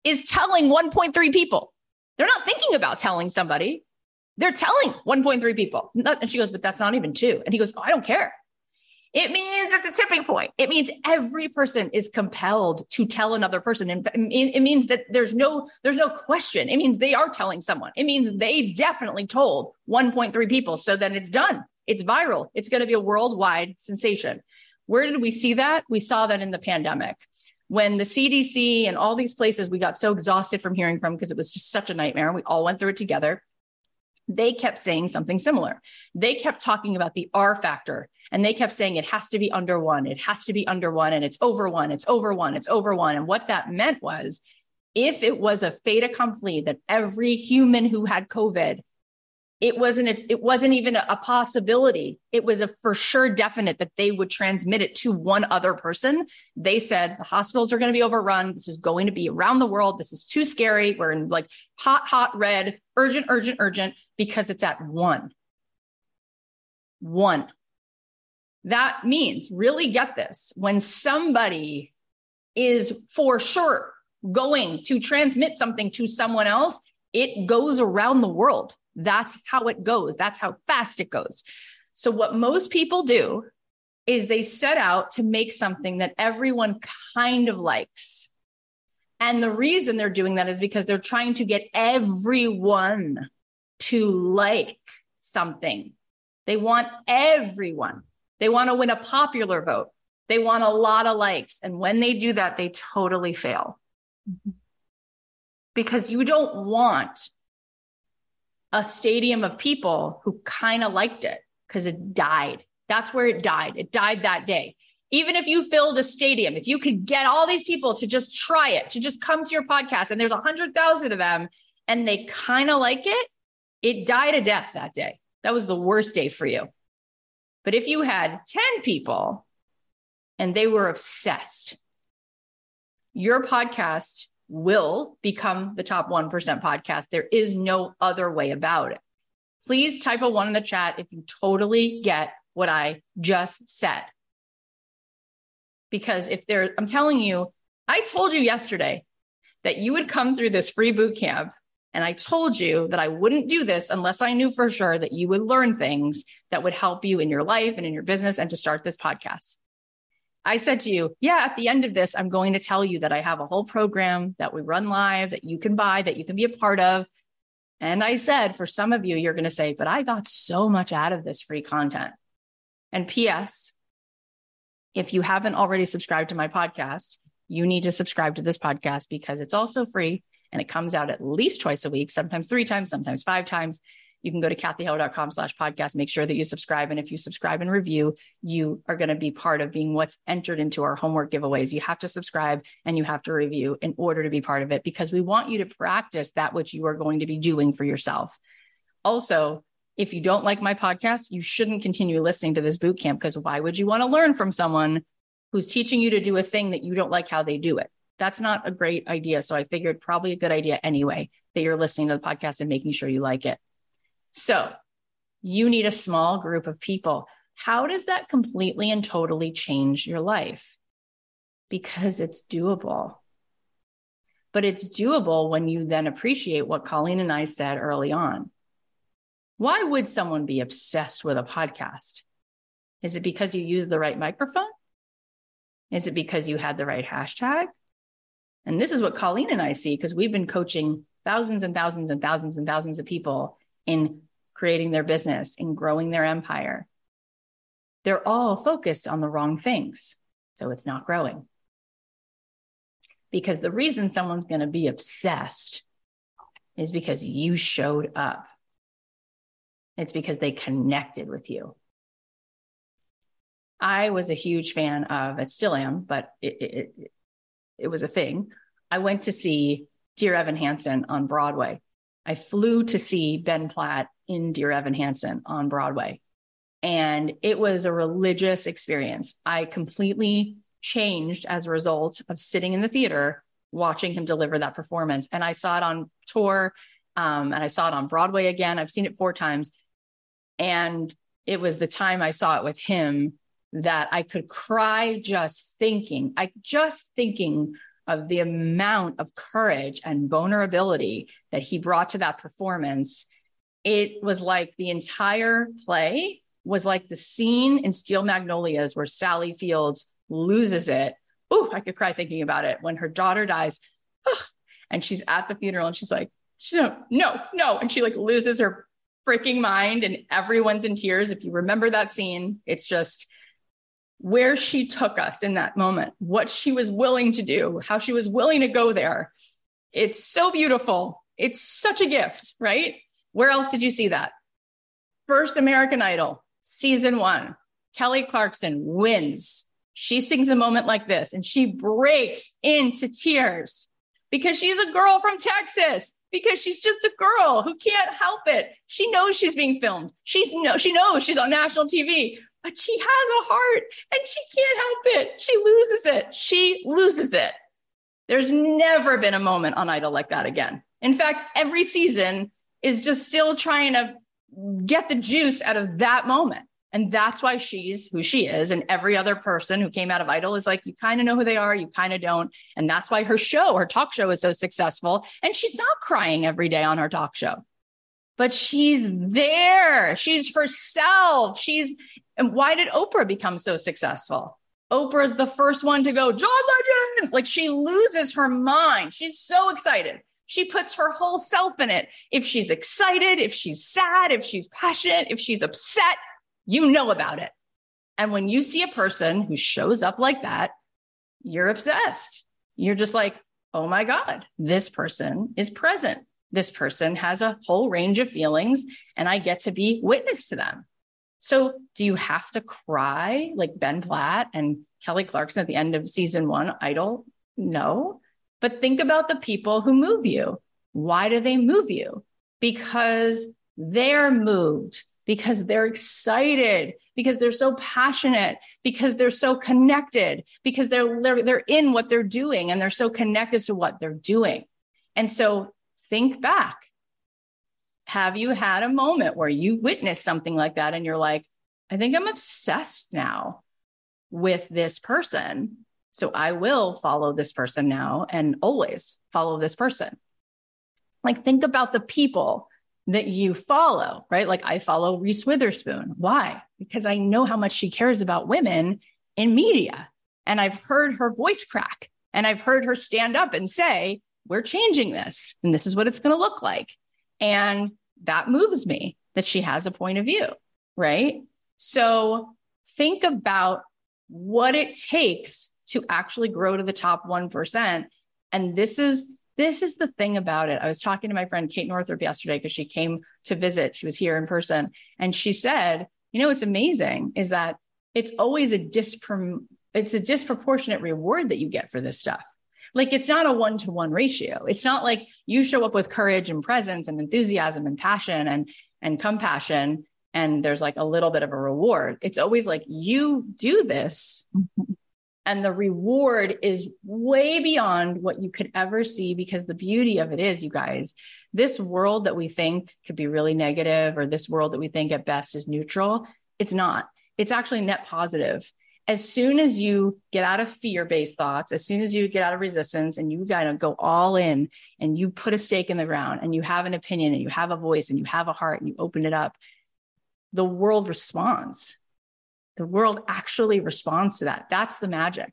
is telling one point three people. They're not thinking about telling somebody. They're telling one point three people. And she goes, but that's not even two. And he goes, oh, I don't care. It means at the tipping point. It means every person is compelled to tell another person. And it means that there's no, there's no question. It means they are telling someone. It means they definitely told one point three people. So then it's done. It's viral. It's going to be a worldwide sensation. Where did we see that? We saw that in the pandemic. When the C D C and all these places we got so exhausted from hearing from because it was just such a nightmare and we all went through it together, they kept saying something similar. They kept talking about the R factor and they kept saying it has to be under one. It has to be under one and it's over one. It's over one. It's over one. And what that meant was if it was a fait accompli that every human who had COVID, it wasn't a, it wasn't even a, a possibility. It was a for sure definite that they would transmit it to one other person. They said the hospitals are going to be overrun. This is going to be around the world. This is too scary. We're in like hot, hot red, urgent, urgent, urgent, because it's at one. One. That means, really get this, when somebody is for sure going to transmit something to someone else, it goes around the world. That's how it goes. That's how fast it goes. So what most people do is they set out to make something that everyone kind of likes. And the reason they're doing that is because they're trying to get everyone to like something. They want everyone. They want to win a popular vote. They want a lot of likes. And when they do that, they totally fail. Mm-hmm. Because you don't want a stadium of people who kind of liked it because it died. That's where it died. It died that day. Even if you filled a stadium, if you could get all these people to just try it, to just come to your podcast, and there's one hundred thousand of them, and they kind of like it, it died a death that day. That was the worst day for you. But if you had ten people and they were obsessed, your podcast will become the top one percent podcast. There is no other way about it. Please type a one in the chat if you totally get what I just said. Because if there, I'm telling you, I told you yesterday that you would come through this free boot camp. And I told you that I wouldn't do this unless I knew for sure that you would learn things that would help you in your life and in your business and to start this podcast. I said to you, yeah, at the end of this, I'm going to tell you that I have a whole program that we run live that you can buy, that you can be a part of. And I said, for some of you, you're going to say, but I got so much out of this free content. And P S, if you haven't already subscribed to my podcast, you need to subscribe to this podcast because it's also free and it comes out at least twice a week, sometimes three times, sometimes five times. You can go to Cathyheller.com slash podcast. Make sure that you subscribe. And if you subscribe and review, you are going to be part of being what's entered into our homework giveaways. You have to subscribe and you have to review in order to be part of it because we want you to practice that which you are going to be doing for yourself. Also, if you don't like my podcast, you shouldn't continue listening to this bootcamp because why would you want to learn from someone who's teaching you to do a thing that you don't like how they do it? That's not a great idea. So I figured probably a good idea anyway that you're listening to the podcast and making sure you like it. So you need a small group of people. How does that completely and totally change your life? Because it's doable. But it's doable when you then appreciate what Colleen and I said early on. Why would someone be obsessed with a podcast? Is it because you used the right microphone? Is it because you had the right hashtag? And this is what Colleen and I see because we've been coaching thousands and thousands and thousands and thousands of people in creating their business, in growing their empire. They're all focused on the wrong things. So it's not growing. Because the reason someone's going to be obsessed is because you showed up. It's because they connected with you. I was a huge fan of, I still am, but it, it, it, it was a thing. I went to see Dear Evan Hansen on Broadway. I flew to see Ben Platt in Dear Evan Hansen on Broadway. And it was a religious experience. I completely changed as a result of sitting in the theater, watching him deliver that performance. And I saw it on tour um, and I saw it on Broadway again. I've seen it four times. And it was the time I saw it with him that I could cry just thinking, I just thinking of the amount of courage and vulnerability that he brought to that performance. It was like the entire play was like the scene in Steel Magnolias where Sally Fields loses it. Ooh, I could cry thinking about it when her daughter dies and she's at the funeral and she's like, no, no. And she like loses her freaking mind and everyone's in tears. If you remember that scene, it's just, where she took us in that moment, what she was willing to do, how she was willing to go there. It's so beautiful. It's such a gift, right? Where else did you see that? First American Idol, season one, Kelly Clarkson wins. She sings a moment like this and she breaks into tears because she's a girl from Texas, because she's just a girl who can't help it. She knows she's being filmed. She's no, she knows she's on national T V, but she has a heart and she can't help it. She loses it. She loses it. There's never been a moment on Idol like that again. In fact, every season is just still trying to get the juice out of that moment. And that's why she's who she is. And every other person who came out of Idol is like, you kind of know who they are, you kind of don't. And that's why her show, her talk show, is so successful. And she's not crying every day on her talk show, but she's there. She's herself. She's, and why did Oprah become so successful? Oprah's the first one to go, John Legend. Like, she loses her mind. She's so excited. She puts her whole self in it. If she's excited, if she's sad, if she's passionate, if she's upset, you know about it. And when you see a person who shows up like that, you're obsessed. You're just like, oh my God, this person is present. This person has a whole range of feelings and I get to be witness to them. So do you have to cry like Ben Platt and Kelly Clarkson at the end of season one, Idol? No. But think about the people who move you. Why do they move you? Because they're moved, because they're excited, because they're so passionate, because they're so connected, because they're, they're, they're in what they're doing and they're so connected to what they're doing. And so think back. Have you had a moment where you witnessed something like that and you're like, I think I'm obsessed now with this person. So I will follow this person now and always follow this person. Like, think about the people that you follow, right? Like, I follow Reese Witherspoon. Why? Because I know how much she cares about women in media. And I've heard her voice crack and I've heard her stand up and say, we're changing this and this is what it's going to look like. And that moves me that she has a point of view, right? So think about what it takes to actually grow to the top one percent. And this is This is the thing about it. I was talking to my friend Kate Northrup yesterday because she came to visit. She was here in person. And she said, you know, what's amazing is that it's always a dispro- it's a disproportionate reward that you get for this stuff. Like, it's not a one-to-one ratio. It's not like you show up with courage and presence and enthusiasm and passion and, and compassion, and there's like a little bit of a reward. It's always like, you do this. And the reward is way beyond what you could ever see, because the beauty of it is, you guys, this world that we think could be really negative, or this world that we think at best is neutral, it's not. It's actually net positive. As soon as you get out of fear-based thoughts, as soon as you get out of resistance and you gotta go all in and you put a stake in the ground and you have an opinion and you have a voice and you have a heart and you open it up, the world responds. The world actually responds to that. That's the magic.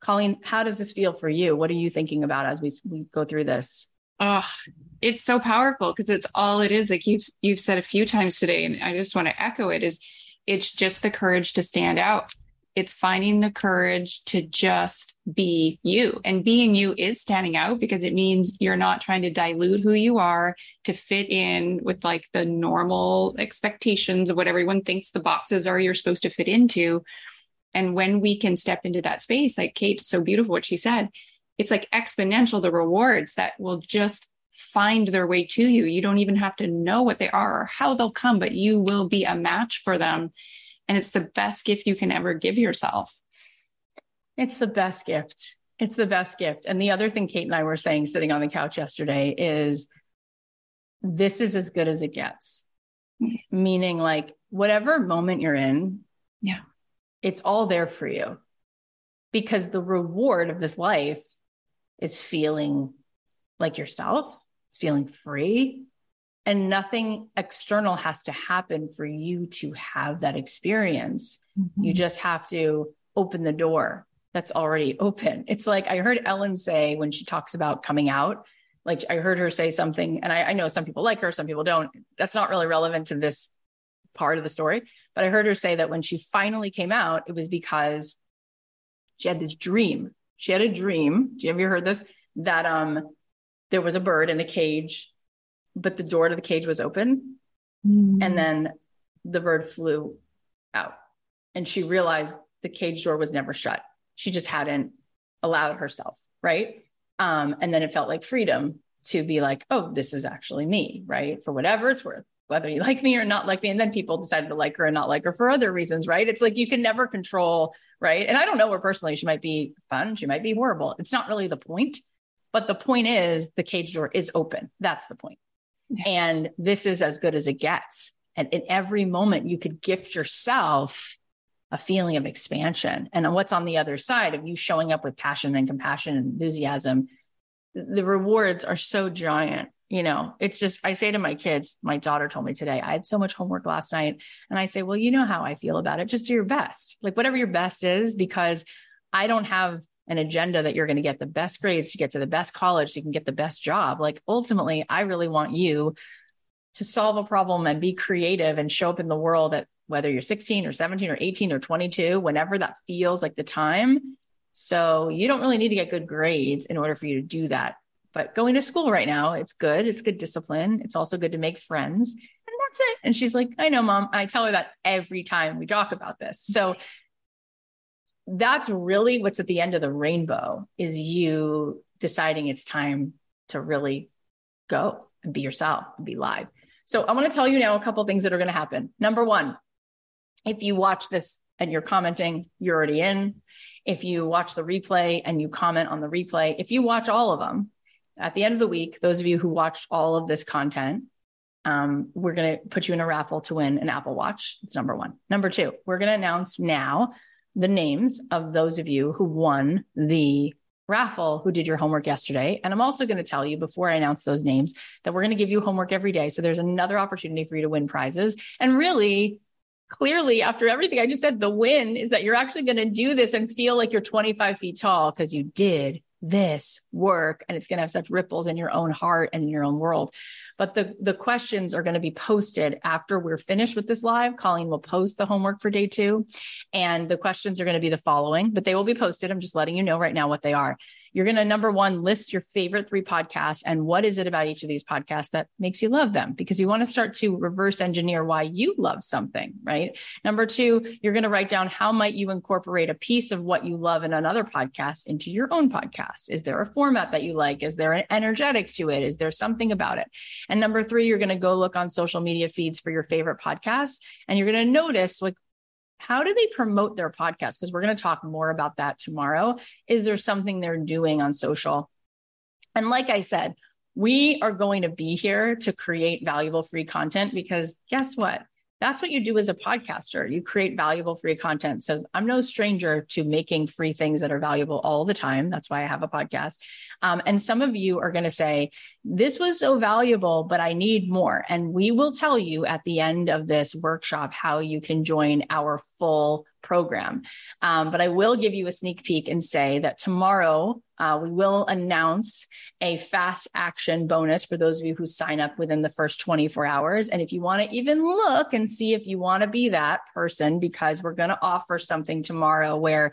Colleen, how does this feel for you? What are you thinking about as we, we go through this? Oh, it's so powerful, because it's all it is. Like you've, you've said a few times today, and I just want to echo it, is it's just the courage to stand out. It's finding the courage to just be you. And being you is standing out, because it means you're not trying to dilute who you are to fit in with like the normal expectations of what everyone thinks the boxes are you're supposed to fit into. And when we can step into that space, like Kate, so beautiful what she said, it's like exponential, the rewards that will just find their way to you. You don't even have to know what they are or how they'll come, but you will be a match for them. And it's the best gift you can ever give yourself. It's the best gift. It's the best gift. And the other thing Kate and I were saying sitting on the couch yesterday is, this is as good as it gets. Meaning, like, whatever moment you're in, yeah, it's all there for you, because the reward of this life is feeling like yourself. It's feeling free. And nothing external has to happen for you to have that experience. Mm-hmm. You just have to open the door that's already open. It's like, I heard Ellen say when she talks about coming out, like I heard her say something, and I, I know some people like her, some people don't. That's not really relevant to this part of the story, But I heard her say that when she finally came out, it was because she had this dream. She had a dream. Have you heard this? That um, there was a bird in a cage, but the door to the cage was open. Mm-hmm. And then the bird flew out. And she realized the cage door was never shut. She just hadn't allowed herself, right? Um, and then it felt like freedom to be like, oh, this is actually me, right? For whatever it's worth, whether you like me or not like me. And then people decided to like her and not like her for other reasons, right? It's like, you can never control, right? And I don't know her personally. She might be fun. She might be horrible. It's not really the point, but the point is the cage door is open. That's the point. Yeah. And this is as good as it gets. And in every moment you could gift yourself a feeling of expansion. And what's on the other side of you showing up with passion and compassion and enthusiasm, the rewards are so giant. You know, it's just, I say to my kids, my daughter told me today, I had so much homework last night. And I say, well, you know how I feel about it. Just do your best. Like whatever your best is, because I don't have an agenda that you're going to get the best grades, to get to the best college, so you can get the best job. Like ultimately, I really want you to solve a problem and be creative and show up in the world at whether you're sixteen or seventeen or eighteen or twenty-two, whenever that feels like the time. So you don't really need to get good grades in order for you to do that. But going to school right now, it's good. It's good discipline. It's also good to make friends, and that's it. And she's like, I know, Mom, I tell her that every time we talk about this. So that's really what's at the end of the rainbow, is you deciding it's time to really go and be yourself and be live. So I want to tell you now a couple of things that are going to happen. Number one, if you watch this and you're commenting, you're already in. If you watch the replay and you comment on the replay, if you watch all of them, at the end of the week, those of you who watched all of this content, um, we're going to put you in a raffle to win an Apple Watch. It's number one. Number two, we're going to announce now the names of those of you who won the raffle, who did your homework yesterday. And I'm also going to tell you, before I announce those names, that we're going to give you homework every day. So there's another opportunity for you to win prizes. And really, clearly, after everything I just said, the win is that you're actually going to do this and feel like you're twenty-five feet tall because you did this work, and it's going to have such ripples in your own heart and in your own world. But the, the questions are going to be posted after we're finished with this live. Colleen will post the homework for day two, and the questions are going to be the following, but they will be posted. I'm just letting you know right now what they are. You're going to, number one, list your favorite three podcasts and what is it about each of these podcasts that makes you love them, because you want to start to reverse engineer why you love something, right? Number two, you're going to write down how might you incorporate a piece of what you love in another podcast into your own podcast. Is there a format that you like? Is there an energetic to it? Is there something about it? And number three, you're going to go look on social media feeds for your favorite podcasts, and you're going to notice, like, how do they promote their podcast? Because we're going to talk more about that tomorrow. Is there something they're doing on social? And like I said, we are going to be here to create valuable free content, because guess what? That's what you do as a podcaster. You create valuable free content. So I'm no stranger to making free things that are valuable all the time. That's why I have a podcast. Um, and some of you are going to say, this was so valuable, but I need more. And we will tell you at the end of this workshop how you can join our full program. Um, but I will give you a sneak peek and say that tomorrow uh, we will announce a fast action bonus for those of you who sign up within the first twenty-four hours. And if you want to even look and see if you want to be that person, because we're going to offer something tomorrow where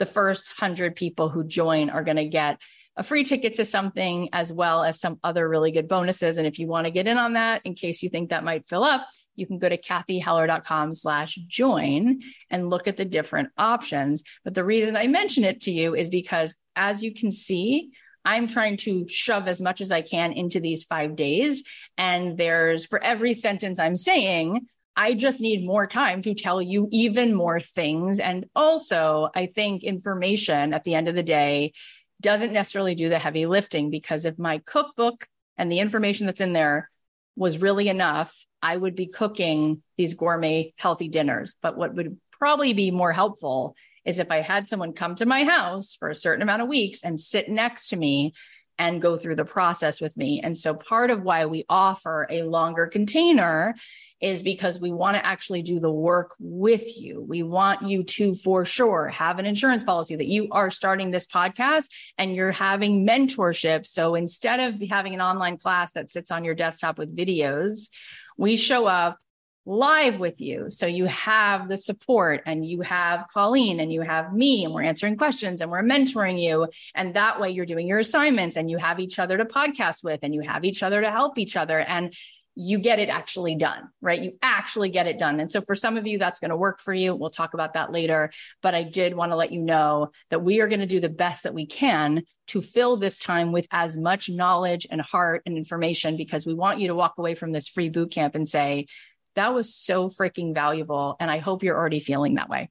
the first one hundred people who join are going to get a free ticket to something, as well as some other really good bonuses. And if you want to get in on that, in case you think that might fill up, you can go to Cathyheller.com slash join and look at the different options. But the reason I mention it to you is because, as you can see, I'm trying to shove as much as I can into these five days. And there's, for every sentence I'm saying, I just need more time to tell you even more things. And also, I think information at the end of the day doesn't necessarily do the heavy lifting, because if my cookbook and the information that's in there was really enough, I would be cooking these gourmet healthy dinners. But what would probably be more helpful is if I had someone come to my house for a certain amount of weeks and sit next to me and go through the process with me. And so part of why we offer a longer container is because we want to actually do the work with you. We want you to, for sure, have an insurance policy that you are starting this podcast and you're having mentorship. So instead of having an online class that sits on your desktop with videos, we show up live with you. So you have the support and you have Colleen and you have me, and we're answering questions and we're mentoring you. And that way you're doing your assignments and you have each other to podcast with and you have each other to help each other. And you get it actually done, right? You actually get it done. And so for some of you, that's going to work for you. We'll talk about that later. But I did want to let you know that we are going to do the best that we can to fill this time with as much knowledge and heart and information, because we want you to walk away from this free boot camp and say, that was so freaking valuable. And I hope you're already feeling that way.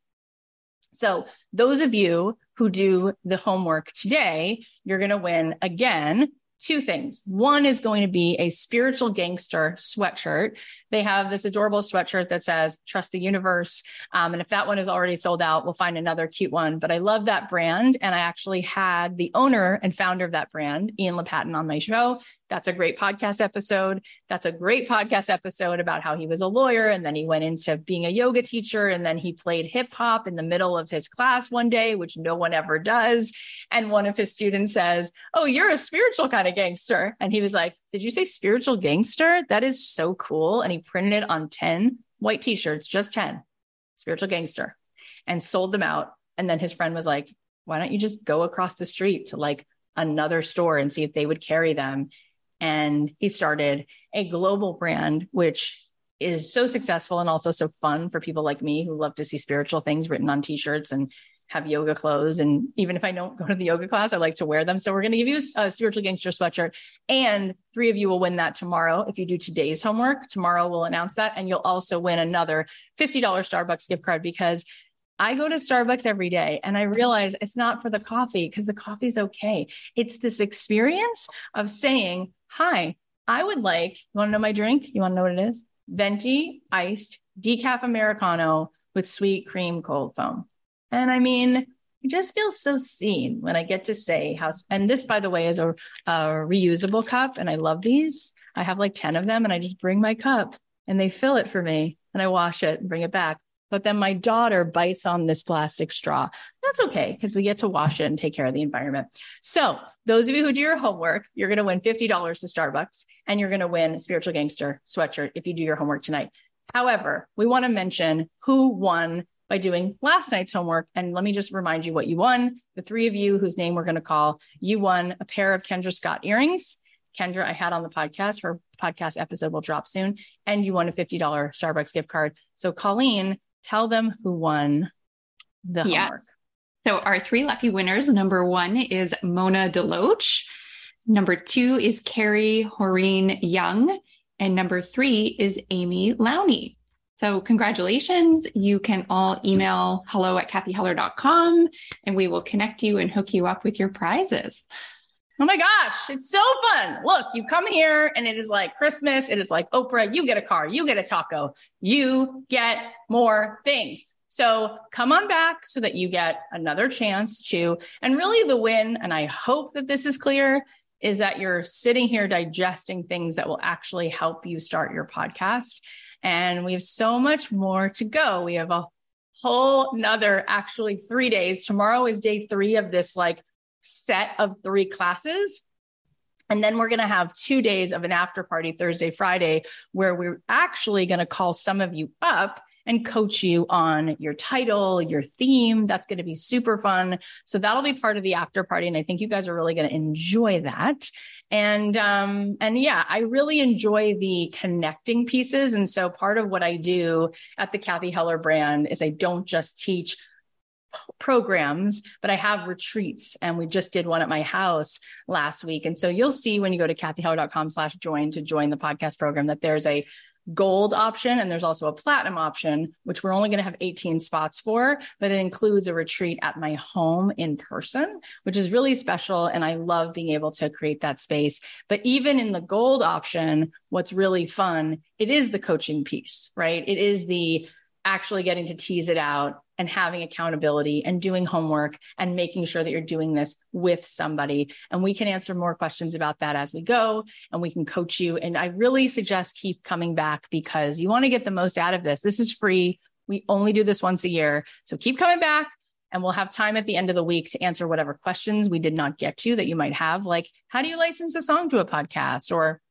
So those of you who do the homework today, you're going to win again. Two things. One is going to be a Spiritual Gangster sweatshirt. They have this adorable sweatshirt that says, trust the universe. Um, and if that one is already sold out, we'll find another cute one. But I love that brand. And I actually had the owner and founder of that brand, Ian LePatton, on my show. That's a great podcast episode. That's a great podcast episode about how he was a lawyer. And then he went into being a yoga teacher. And then he played hip hop in the middle of his class one day, which no one ever does. And one of his students says, oh, you're a spiritual kind of gangster. And he was like, did you say spiritual gangster? That is so cool. And he printed it on ten white t-shirts, just ten, spiritual gangster, and sold them out. And then his friend was like, why don't you just go across the street to like another store and see if they would carry them? And he started a global brand, which is so successful and also so fun for people like me who love to see spiritual things written on t-shirts and have yoga clothes. And even if I don't go to the yoga class, I like to wear them. So we're going to give you a Spiritual Gangster sweatshirt, and three of you will win that tomorrow. If you do today's homework, tomorrow we'll announce that. And you'll also win another fifty dollars Starbucks gift card, because I go to Starbucks every day and I realize it's not for the coffee, because the coffee's okay. It's this experience of saying, hi, I would like, you want to know my drink? You want to know what it is? Venti iced decaf Americano with sweet cream cold foam. And I mean, I just feel so seen when I get to say how, and this, by the way, is a, a reusable cup. And I love these. I have like ten of them, and I just bring my cup and they fill it for me, and I wash it and bring it back. But then my daughter bites on this plastic straw. That's okay, because we get to wash it and take care of the environment. So those of you who do your homework, you're going to win fifty dollars to Starbucks, and you're going to win a Spiritual Gangster sweatshirt if you do your homework tonight. However, we want to mention who won by doing last night's homework. And let me just remind you what you won. The three of you whose name we're going to call, you won a pair of Kendra Scott earrings. Kendra, I had on the podcast. Her podcast episode will drop soon. And you won a fifty dollars Starbucks gift card. So Colleen, tell them who won the yes. homework. So our three lucky winners, number one is Mona Deloach. Number two is Carrie Horeen Young. And number three is Amy Lowney. So congratulations. You can all email hello at Cathy Heller dot com, and we will connect you and hook you up with your prizes. Oh my gosh. It's so fun. Look, you come here and it is like Christmas. It is like Oprah. You get a car, you get a taco, you get more things. So come on back so that you get another chance to, and really the win. And I hope that this is clear, is that you're sitting here digesting things that will actually help you start your podcast. And we have so much more to go. We have a whole nother, actually three days. Tomorrow is day three of this like set of three classes. And then we're going to have two days of an after party, Thursday, Friday, where we're actually going to call some of you up and coach you on your title, your theme. That's going to be super fun. So that'll be part of the after party. And I think you guys are really going to enjoy that. And, um, and yeah, I really enjoy the connecting pieces. And so part of what I do at the Cathy Heller brand is I don't just teach programs, but I have retreats, and we just did one at my house last week. And so you'll see when you go to Cathyheller.com slash join to join the podcast program, that there's a gold option. And there's also a platinum option, which we're only going to have eighteen spots for, but it includes a retreat at my home in person, which is really special. And I love being able to create that space. But even in the gold option, what's really fun, it is the coaching piece, right? It is the actually getting to tease it out and having accountability and doing homework and making sure that you're doing this with somebody. And we can answer more questions about that as we go, and we can coach you. And I really suggest keep coming back, because you want to get the most out of this. This is free. We only do this once a year. So keep coming back, and we'll have time at the end of the week to answer whatever questions we did not get to that you might have. Like, how do you license a song to a podcast? Or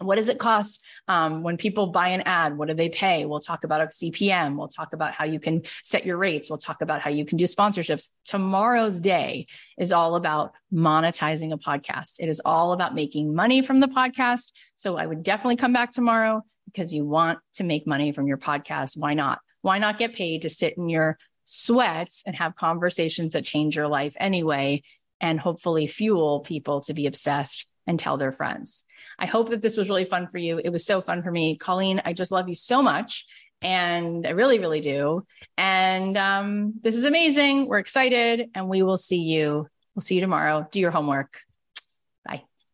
What does it cost um, when people buy an ad? What do they pay? We'll talk about C P M. We'll talk about how you can set your rates. We'll talk about how you can do sponsorships. Tomorrow's day is all about monetizing a podcast. It is all about making money from the podcast. So I would definitely come back tomorrow because you want to make money from your podcast. Why not? Why not get paid to sit in your sweats and have conversations that change your life anyway, and hopefully fuel people to be obsessed and tell their friends. I hope that this was really fun for you. It was so fun for me. Colleen, I just love you so much. And I really, really do. And um, this is amazing. We're excited. And we will see you. We'll see you tomorrow. Do your homework.